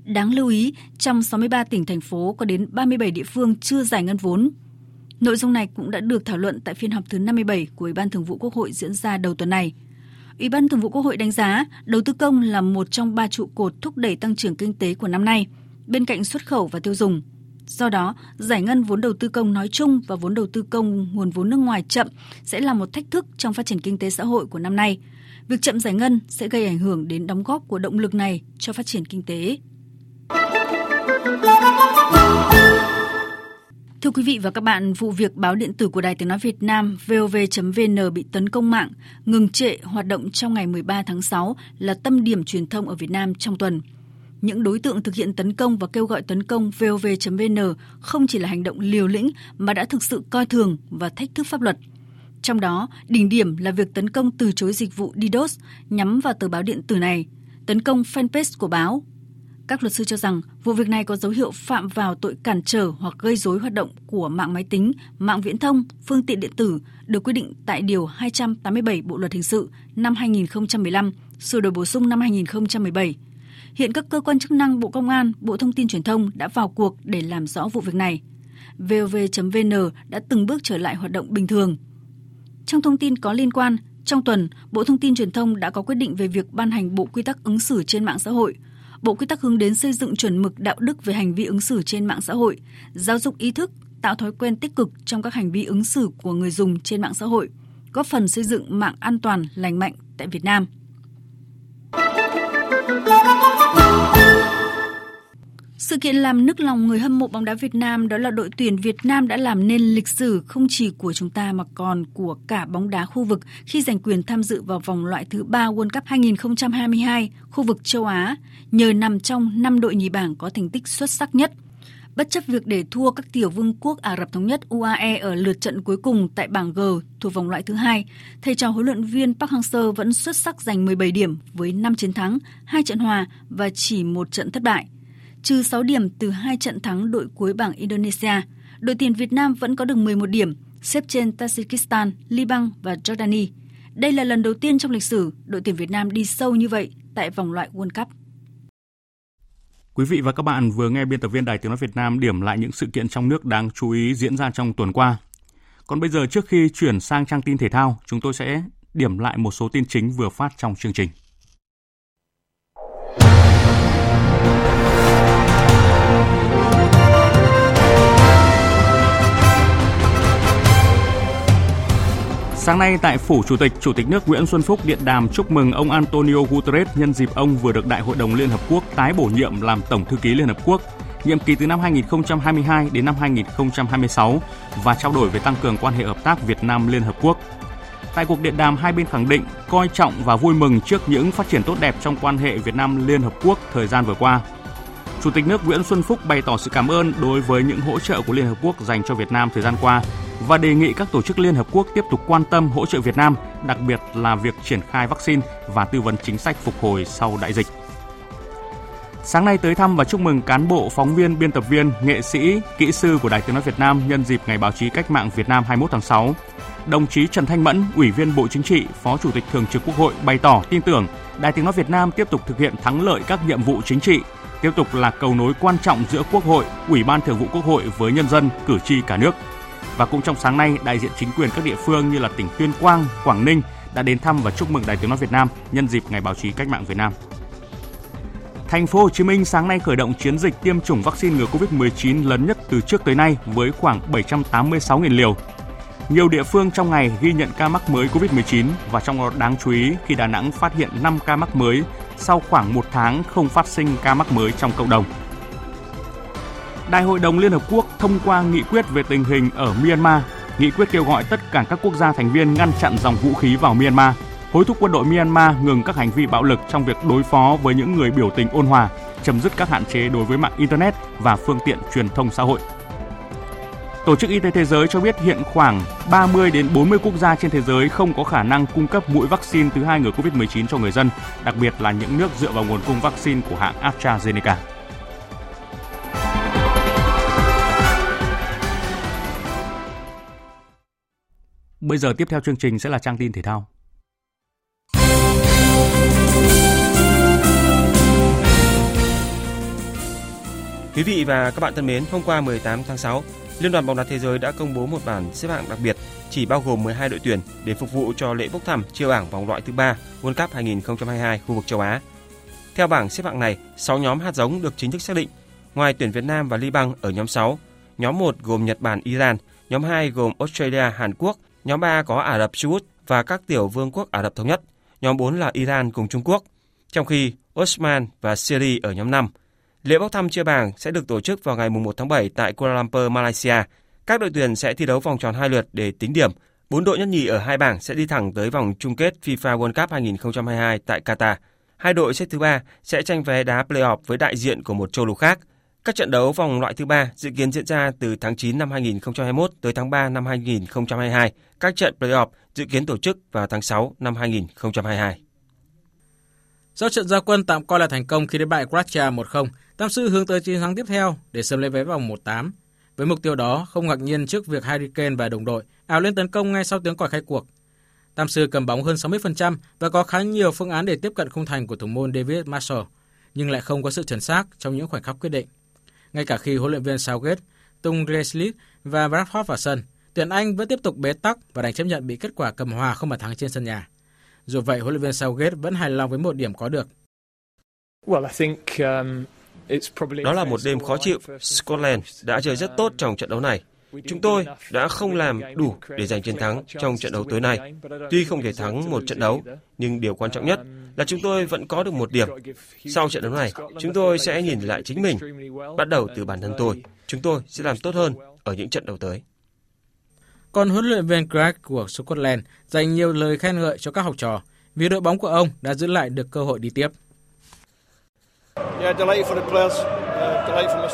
Đáng lưu ý, trong 63 tỉnh, thành phố có đến 37 địa phương chưa giải ngân vốn. Nội dung này cũng đã được thảo luận tại phiên họp thứ 57 của Ủy ban Thường vụ Quốc hội diễn ra đầu tuần này. Ủy ban Thường vụ Quốc hội đánh giá đầu tư công là một trong 3 trụ cột thúc đẩy tăng trưởng kinh tế của năm nay, bên cạnh xuất khẩu và tiêu dùng. Do đó, giải ngân vốn đầu tư công nói chung và vốn đầu tư công nguồn vốn nước ngoài chậm sẽ là một thách thức trong phát triển kinh tế xã hội của năm nay. Việc chậm giải ngân sẽ gây ảnh hưởng đến đóng góp của động lực này cho phát triển kinh tế. Thưa quý vị và các bạn, vụ việc báo điện tử của Đài Tiếng Nói Việt Nam VOV.vn bị tấn công mạng, ngừng trệ hoạt động trong ngày 13 tháng 6 là tâm điểm truyền thông ở Việt Nam trong tuần. Những đối tượng thực hiện tấn công và kêu gọi tấn công VOV.vn không chỉ là hành động liều lĩnh mà đã thực sự coi thường và thách thức pháp luật. Trong đó, đỉnh điểm là việc tấn công từ chối dịch vụ DDoS nhắm vào tờ báo điện tử này, tấn công fanpage của báo. Các luật sư cho rằng vụ việc này có dấu hiệu phạm vào tội cản trở hoặc gây rối hoạt động của mạng máy tính, mạng viễn thông, phương tiện điện tử được quy định tại Điều 287 Bộ Luật Hình sự năm 2015, sửa đổi bổ sung năm 2017. Hiện các cơ quan chức năng Bộ Công an, Bộ Thông tin Truyền thông đã vào cuộc để làm rõ vụ việc này. VOV.vn đã từng bước trở lại hoạt động bình thường. Trong thông tin có liên quan, trong tuần, Bộ Thông tin Truyền thông đã có quyết định về việc ban hành Bộ Quy tắc ứng xử trên mạng xã hội. Bộ Quy tắc hướng đến xây dựng chuẩn mực đạo đức về hành vi ứng xử trên mạng xã hội, giáo dục ý thức, tạo thói quen tích cực trong các hành vi ứng xử của người dùng trên mạng xã hội, góp phần xây dựng mạng an toàn, lành mạnh tại Việt Nam. Sự kiện làm nức lòng người hâm mộ bóng đá Việt Nam đó là đội tuyển Việt Nam đã làm nên lịch sử không chỉ của chúng ta mà còn của cả bóng đá khu vực khi giành quyền tham dự vào vòng loại thứ 3 World Cup 2022 khu vực châu Á nhờ nằm trong 5 đội nhì bảng có thành tích xuất sắc nhất. Bất chấp việc để thua các tiểu vương quốc Ả Rập Thống nhất UAE ở lượt trận cuối cùng tại bảng G thuộc vòng loại thứ 2, thầy trò huấn luyện viên Park Hang-seo vẫn xuất sắc giành 17 điểm với 5 chiến thắng, 2 trận hòa và chỉ 1 trận thất bại. Trừ 6 điểm từ 2 trận thắng đội cuối bảng Indonesia, đội tuyển Việt Nam vẫn có được 11 điểm, xếp trên Tajikistan, Liban và Jordani. Đây là lần đầu tiên trong lịch sử đội tuyển Việt Nam đi sâu như vậy tại vòng loại World Cup. Quý vị và các bạn vừa nghe biên tập viên Đài Tiếng Nói Việt Nam điểm lại những sự kiện trong nước đáng chú ý diễn ra trong tuần qua. Còn bây giờ, trước khi chuyển sang trang tin thể thao, chúng tôi sẽ điểm lại một số tin chính vừa phát trong chương trình. Sáng nay tại Phủ Chủ tịch, Chủ tịch nước Nguyễn Xuân Phúc điện đàm chúc mừng ông Antonio Guterres nhân dịp ông vừa được Đại hội đồng Liên Hợp Quốc tái bổ nhiệm làm Tổng thư ký Liên Hợp Quốc, nhiệm kỳ từ năm 2022 đến năm 2026 và trao đổi về tăng cường quan hệ hợp tác Việt Nam-Liên Hợp Quốc. Tại cuộc điện đàm, hai bên khẳng định coi trọng và vui mừng trước những phát triển tốt đẹp trong quan hệ Việt Nam-Liên Hợp Quốc thời gian vừa qua. Chủ tịch nước Nguyễn Xuân Phúc bày tỏ sự cảm ơn đối với những hỗ trợ của Liên Hợp Quốc dành cho Việt Nam thời gian qua và đề nghị các tổ chức Liên Hợp Quốc tiếp tục quan tâm hỗ trợ Việt Nam, đặc biệt là việc triển khai vaccine và tư vấn chính sách phục hồi sau đại dịch. Sáng nay tới thăm và chúc mừng cán bộ, phóng viên, biên tập viên, nghệ sĩ, kỹ sư của Đài Tiếng Nói Việt Nam nhân dịp Ngày Báo chí Cách mạng Việt Nam 21 tháng 6. Đồng chí Trần Thanh Mẫn, Ủy viên Bộ Chính trị, Phó Chủ tịch Thường trực Quốc hội bày tỏ tin tưởng Đài Tiếng Nói Việt Nam tiếp tục thực hiện thắng lợi các nhiệm vụ chính trị, tiếp tục là cầu nối quan trọng giữa Quốc hội, Ủy ban Thường vụ Quốc hội với nhân dân, cử tri cả nước. Và cũng trong sáng nay, đại diện chính quyền các địa phương như là tỉnh Tuyên Quang, Quảng Ninh đã đến thăm và chúc mừng Đài Tiếng Nói Việt Nam nhân dịp Ngày Báo chí Cách mạng Việt Nam. Thành phố Hồ Chí Minh sáng nay khởi động chiến dịch tiêm chủng vaccine ngừa Covid-19 lớn nhất từ trước tới nay với khoảng 786.000 liều. Nhiều địa phương trong ngày ghi nhận ca mắc mới Covid-19 và trong đó đáng chú ý khi Đà Nẵng phát hiện 5 ca mắc mới sau khoảng 1 tháng không phát sinh ca mắc mới trong cộng đồng. Đại hội đồng Liên Hợp Quốc thông qua nghị quyết về tình hình ở Myanmar. Nghị quyết kêu gọi tất cả các quốc gia thành viên ngăn chặn dòng vũ khí vào Myanmar, hối thúc quân đội Myanmar ngừng các hành vi bạo lực trong việc đối phó với những người biểu tình ôn hòa, chấm dứt các hạn chế đối với mạng Internet và phương tiện truyền thông xã hội. Tổ chức Y tế Thế giới cho biết hiện khoảng 30 đến 40 quốc gia trên thế giới không có khả năng cung cấp mũi vaccine thứ 2 ngừa Covid-19 cho người dân, đặc biệt là những nước dựa vào nguồn cung vaccine của hãng AstraZeneca. Bây giờ tiếp theo chương trình sẽ là trang tin thể thao. Quý vị và các bạn thân mến, hôm qua 18 tháng 6, Liên đoàn bóng đá thế giới đã công bố một bảng xếp hạng đặc biệt chỉ bao gồm 12 đội tuyển để phục vụ cho lễ bốc thăm chia bảng vòng loại thứ 3 World Cup 2022 khu vực châu Á. Theo bảng xếp hạng này, 6 nhóm hạt giống được chính thức xác định, ngoài tuyển Việt Nam và Liban ở nhóm 6. Nhóm 1 gồm Nhật Bản, Iran, nhóm 2 gồm Australia, Hàn Quốc, nhóm 3 có Ả Rập Xê Út và các tiểu vương quốc Ả Rập Thống Nhất, nhóm 4 là Iran cùng Trung Quốc, trong khi Oman và Syria ở nhóm 5. Lễ bốc thăm chia bảng sẽ được tổ chức vào ngày 1 tháng 7 tại Kuala Lumpur, Malaysia. Các đội tuyển sẽ thi đấu vòng tròn 2 lượt để tính điểm. 4 đội nhất nhì ở hai bảng sẽ đi thẳng tới vòng chung kết FIFA World Cup 2022 tại Qatar. Hai đội xếp thứ 3 sẽ tranh vé đá play-off với đại diện của một châu lục khác. Các trận đấu vòng loại thứ 3 dự kiến diễn ra từ tháng 9 năm 2021 tới tháng 3 năm 2022. Các trận play-off dự kiến tổ chức vào tháng 6 năm 2022. Sau trận ra quân tạm coi là thành công khi đánh bại Croatia 1-0, Tam Sư hướng tới chiến thắng tiếp theo để sớm lấy vé vòng 1/8. Với mục tiêu đó, không ngạc nhiên trước việc Harry Kane và đồng đội ào lên tấn công ngay sau tiếng còi khai cuộc. Tam Sư cầm bóng hơn 60% và có khá nhiều phương án để tiếp cận khung thành của thủ môn David Marshall, nhưng lại không có sự chuẩn xác trong những khoảnh khắc quyết định. Ngay cả khi huấn luyện viên Southgate tung Grealish và Rashford vào sân, tuyển Anh vẫn tiếp tục bế tắc và đành chấp nhận bị kết quả cầm hòa không bàn thắng trên sân nhà. Dù vậy, huấn luyện viên Southgate vẫn hài lòng với một điểm có được. Đó là một đêm khó chịu. Scotland đã chơi rất tốt trong trận đấu này. Chúng tôi đã không làm đủ để giành chiến thắng trong trận đấu tối nay. Tuy không thể thắng một trận đấu, nhưng điều quan trọng nhất là chúng tôi vẫn có được một điểm. Sau trận đấu này, chúng tôi sẽ nhìn lại chính mình, bắt đầu từ bản thân tôi. Chúng tôi sẽ làm tốt hơn ở những trận đấu tới. Còn huấn luyện viên Craig của Scotland dành nhiều lời khen ngợi cho các học trò vì đội bóng của ông đã giữ lại được cơ hội đi tiếp.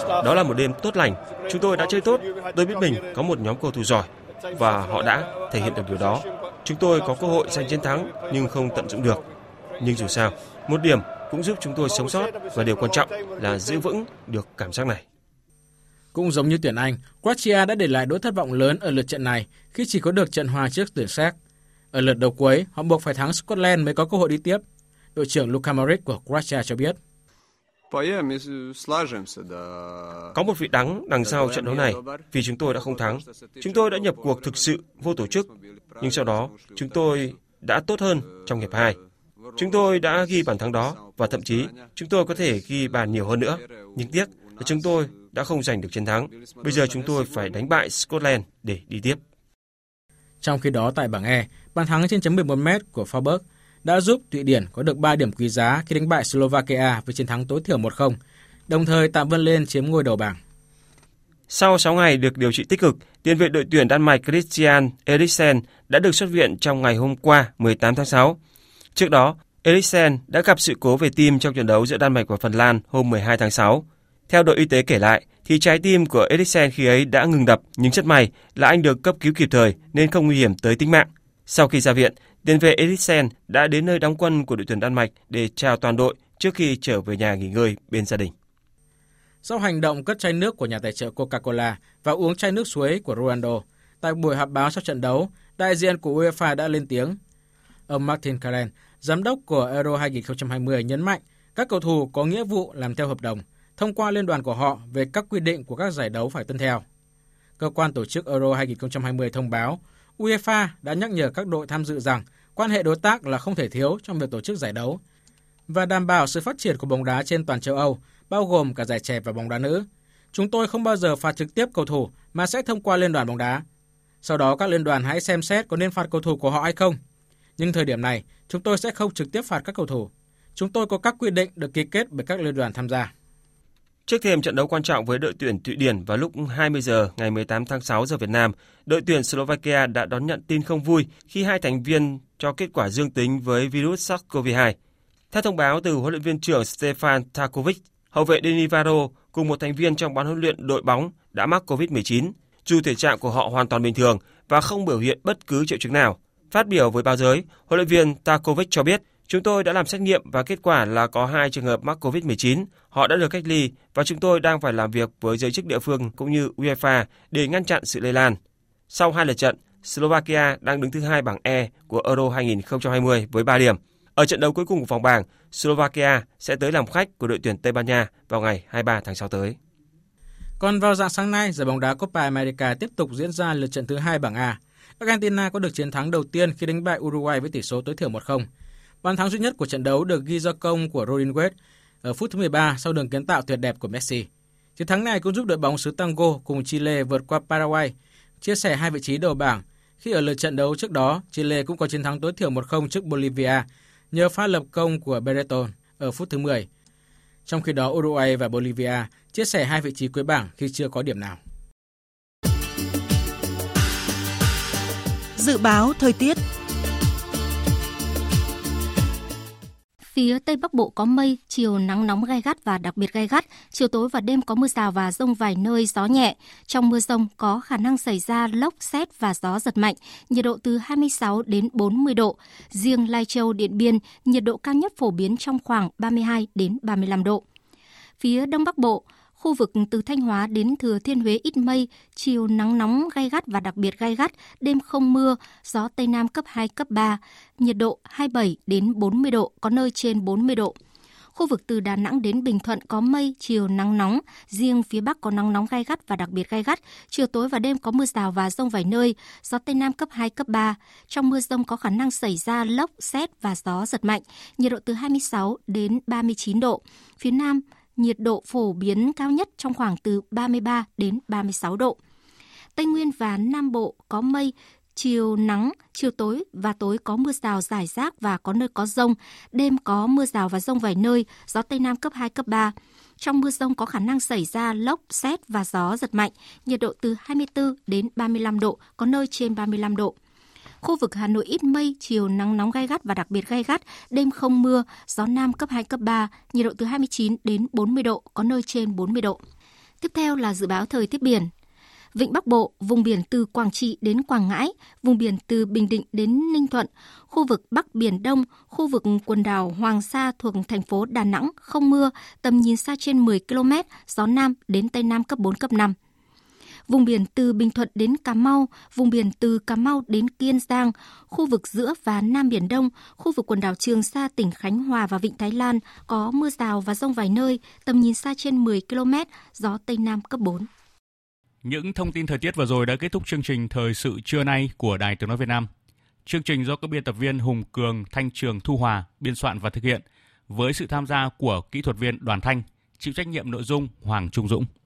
Đó là một đêm tốt lành. Chúng tôi đã chơi tốt. Tôi biết mình có một nhóm cầu thủ giỏi và họ đã thể hiện được điều đó. Chúng tôi có cơ hội giành chiến thắng nhưng không tận dụng được. Nhưng dù sao, một điểm cũng giúp chúng tôi sống sót và điều quan trọng là giữ vững được cảm giác này. Cũng giống như tuyển Anh, Croatia đã để lại nỗi thất vọng lớn ở lượt trận này khi chỉ có được trận hòa trước tuyển Séc. Ở lượt đầu cuối, họ buộc phải thắng Scotland mới có cơ hội đi tiếp. Đội trưởng Luka Maric của Croatia cho biết. Có một vị đắng đằng sau trận đấu này vì chúng tôi đã không thắng. Chúng tôi đã nhập cuộc thực sự vô tổ chức, nhưng sau đó chúng tôi đã tốt hơn trong hiệp 2. Chúng tôi đã ghi bàn thắng đó và thậm chí chúng tôi có thể ghi bàn nhiều hơn nữa. Nhưng tiếc là chúng tôi đã không giành được chiến thắng. Bây giờ chúng tôi phải đánh bại Scotland để đi tiếp. Trong khi đó tại bảng E, bàn thắng trên chấm 11m của Fauberg đã giúp Thụy Điển có được 3 điểm quý giá khi đánh bại Slovakia với chiến thắng tối thiểu 1-0, đồng thời tạm vươn lên chiếm ngôi đầu bảng. Sau 6 ngày được điều trị tích cực, tiền vệ đội tuyển Đan Mạch Christian Eriksen đã được xuất viện trong ngày hôm qua 18 tháng 6. Trước đó, Eriksen đã gặp sự cố về tim trong trận đấu giữa Đan Mạch và Phần Lan hôm 12 tháng 6. Theo đội y tế kể lại, thì trái tim của Eriksen khi ấy đã ngừng đập, nhưng rất may là anh được cấp cứu kịp thời nên không nguy hiểm tới tính mạng. Sau khi ra viện, tiền vệ Eriksen đã đến nơi đóng quân của đội tuyển Đan Mạch để chào toàn đội trước khi trở về nhà nghỉ ngơi bên gia đình. Sau hành động cất chai nước của nhà tài trợ Coca-Cola và uống chai nước suối của Ronaldo, tại buổi họp báo sau trận đấu, đại diện của UEFA đã lên tiếng. Ông Martin Callen, giám đốc của Euro 2020 nhấn mạnh các cầu thủ có nghĩa vụ làm theo hợp đồng thông qua liên đoàn của họ về các quy định của các giải đấu phải tuân theo. Cơ quan tổ chức Euro 2020 thông báo UEFA đã nhắc nhở các đội tham dự rằng quan hệ đối tác là không thể thiếu trong việc tổ chức giải đấu và đảm bảo sự phát triển của bóng đá trên toàn châu Âu, bao gồm cả giải trẻ và bóng đá nữ. Chúng tôi không bao giờ phạt trực tiếp cầu thủ mà sẽ thông qua liên đoàn bóng đá. Sau đó các liên đoàn hãy xem xét có nên phạt cầu thủ của họ hay không. Nhưng thời điểm này, chúng tôi sẽ không trực tiếp phạt các cầu thủ. Chúng tôi có các quy định được ký kết bởi các liên đoàn tham gia. Trước thêm trận đấu quan trọng với đội tuyển Thụy Điển vào lúc 20 giờ ngày 18 tháng 6 giờ Việt Nam, đội tuyển Slovakia đã đón nhận tin không vui khi hai thành viên cho kết quả dương tính với virus SARS-CoV-2. Theo thông báo từ huấn luyện viên trưởng Stefan Takovic, hậu vệ Denivaro cùng một thành viên trong ban huấn luyện đội bóng đã mắc COVID-19, dù thể trạng của họ hoàn toàn bình thường và không biểu hiện bất cứ triệu chứng nào. Phát biểu với báo giới, huấn luyện viên Takovic cho biết, chúng tôi đã làm xét nghiệm và kết quả là có 2 trường hợp mắc COVID-19. Họ đã được cách ly và chúng tôi đang phải làm việc với giới chức địa phương cũng như UEFA để ngăn chặn sự lây lan. Sau 2 lượt trận, Slovakia đang đứng thứ 2 bảng E của Euro 2020 với 3 điểm. Ở trận đấu cuối cùng của vòng bảng, Slovakia sẽ tới làm khách của đội tuyển Tây Ban Nha vào ngày 23 tháng 6 tới. Còn vào dạng sáng nay, giải bóng đá Copa America tiếp tục diễn ra lượt trận thứ 2 bảng A. Argentina có được chiến thắng đầu tiên khi đánh bại Uruguay với tỷ số tối thiểu 1-0. Bàn thắng duy nhất của trận đấu được ghi do công của Rodríguez ở phút thứ 13 sau đường kiến tạo tuyệt đẹp của Messi. Chiến thắng này cũng giúp đội bóng xứ Tango cùng Chile vượt qua Paraguay, chia sẻ hai vị trí đầu bảng khi ở lượt trận đấu trước đó, Chile cũng có chiến thắng tối thiểu 1-0 trước Bolivia nhờ pha lập công của Brereton ở phút thứ 10. Trong khi đó, Uruguay và Bolivia chia sẻ hai vị trí cuối bảng khi chưa có điểm nào. Dự báo thời tiết. Phía Tây Bắc Bộ có mây, chiều nắng nóng gai gắt và đặc biệt gai gắt, chiều tối và đêm có mưa rào và dông vài nơi, gió nhẹ. Trong mưa dông có khả năng xảy ra lốc, sét và gió giật mạnh, nhiệt độ từ 26 đến 40 độ. Riêng Lai Châu, Điện Biên, nhiệt độ cao nhất phổ biến trong khoảng 32 đến 35 độ. Phía Đông Bắc Bộ, khu vực từ Thanh Hóa đến Thừa Thiên Huế ít mây, chiều nắng nóng gai gắt và đặc biệt gai gắt, đêm không mưa, gió Tây Nam cấp 2, cấp 3, nhiệt độ 27 đến 40 độ, có nơi trên 40 độ. Khu vực từ Đà Nẵng đến Bình Thuận có mây, chiều nắng nóng, riêng phía Bắc có nắng nóng gai gắt và đặc biệt gai gắt, chiều tối và đêm có mưa rào và dông vài nơi, gió Tây Nam cấp 2, cấp 3. Trong mưa dông có khả năng xảy ra lốc, sét và gió giật mạnh, nhiệt độ từ 26 đến 39 độ. Phía Nam, nhiệt độ phổ biến cao nhất trong khoảng từ 33 đến 36 độ. Tây Nguyên và Nam Bộ có mây, chiều nắng, chiều tối và tối có mưa rào rải rác và có nơi có dông, đêm có mưa rào và dông vài nơi, gió Tây Nam cấp 2, cấp 3. Trong mưa dông có khả năng xảy ra lốc, sét và gió giật mạnh, nhiệt độ từ 24 đến 35 độ, có nơi trên 35 độ. Khu vực Hà Nội ít mây, chiều nắng nóng gai gắt và đặc biệt gai gắt, đêm không mưa, gió Nam cấp 2, cấp 3, nhiệt độ từ 29 đến 40 độ, có nơi trên 40 độ. Tiếp theo là dự báo thời tiết biển. Vịnh Bắc Bộ, vùng biển từ Quảng Trị đến Quảng Ngãi, vùng biển từ Bình Định đến Ninh Thuận, khu vực Bắc Biển Đông, khu vực quần đảo Hoàng Sa thuộc thành phố Đà Nẵng không mưa, tầm nhìn xa trên 10 km, gió Nam đến Tây Nam cấp 4, cấp 5. Vùng biển từ Bình Thuận đến Cà Mau, vùng biển từ Cà Mau đến Kiên Giang, khu vực giữa và Nam Biển Đông, khu vực quần đảo Trường Sa, tỉnh Khánh Hòa và Vịnh Thái Lan có mưa rào và dông vài nơi, tầm nhìn xa trên 10 km, gió Tây Nam cấp 4. Những thông tin thời tiết vừa rồi đã kết thúc chương trình Thời sự trưa nay của Đài Tiếng Nói Việt Nam. Chương trình do các biên tập viên Hùng Cường, Thanh Trường, Thu Hòa biên soạn và thực hiện với sự tham gia của kỹ thuật viên Đoàn Thanh, chịu trách nhiệm nội dung Hoàng Trung Dũng.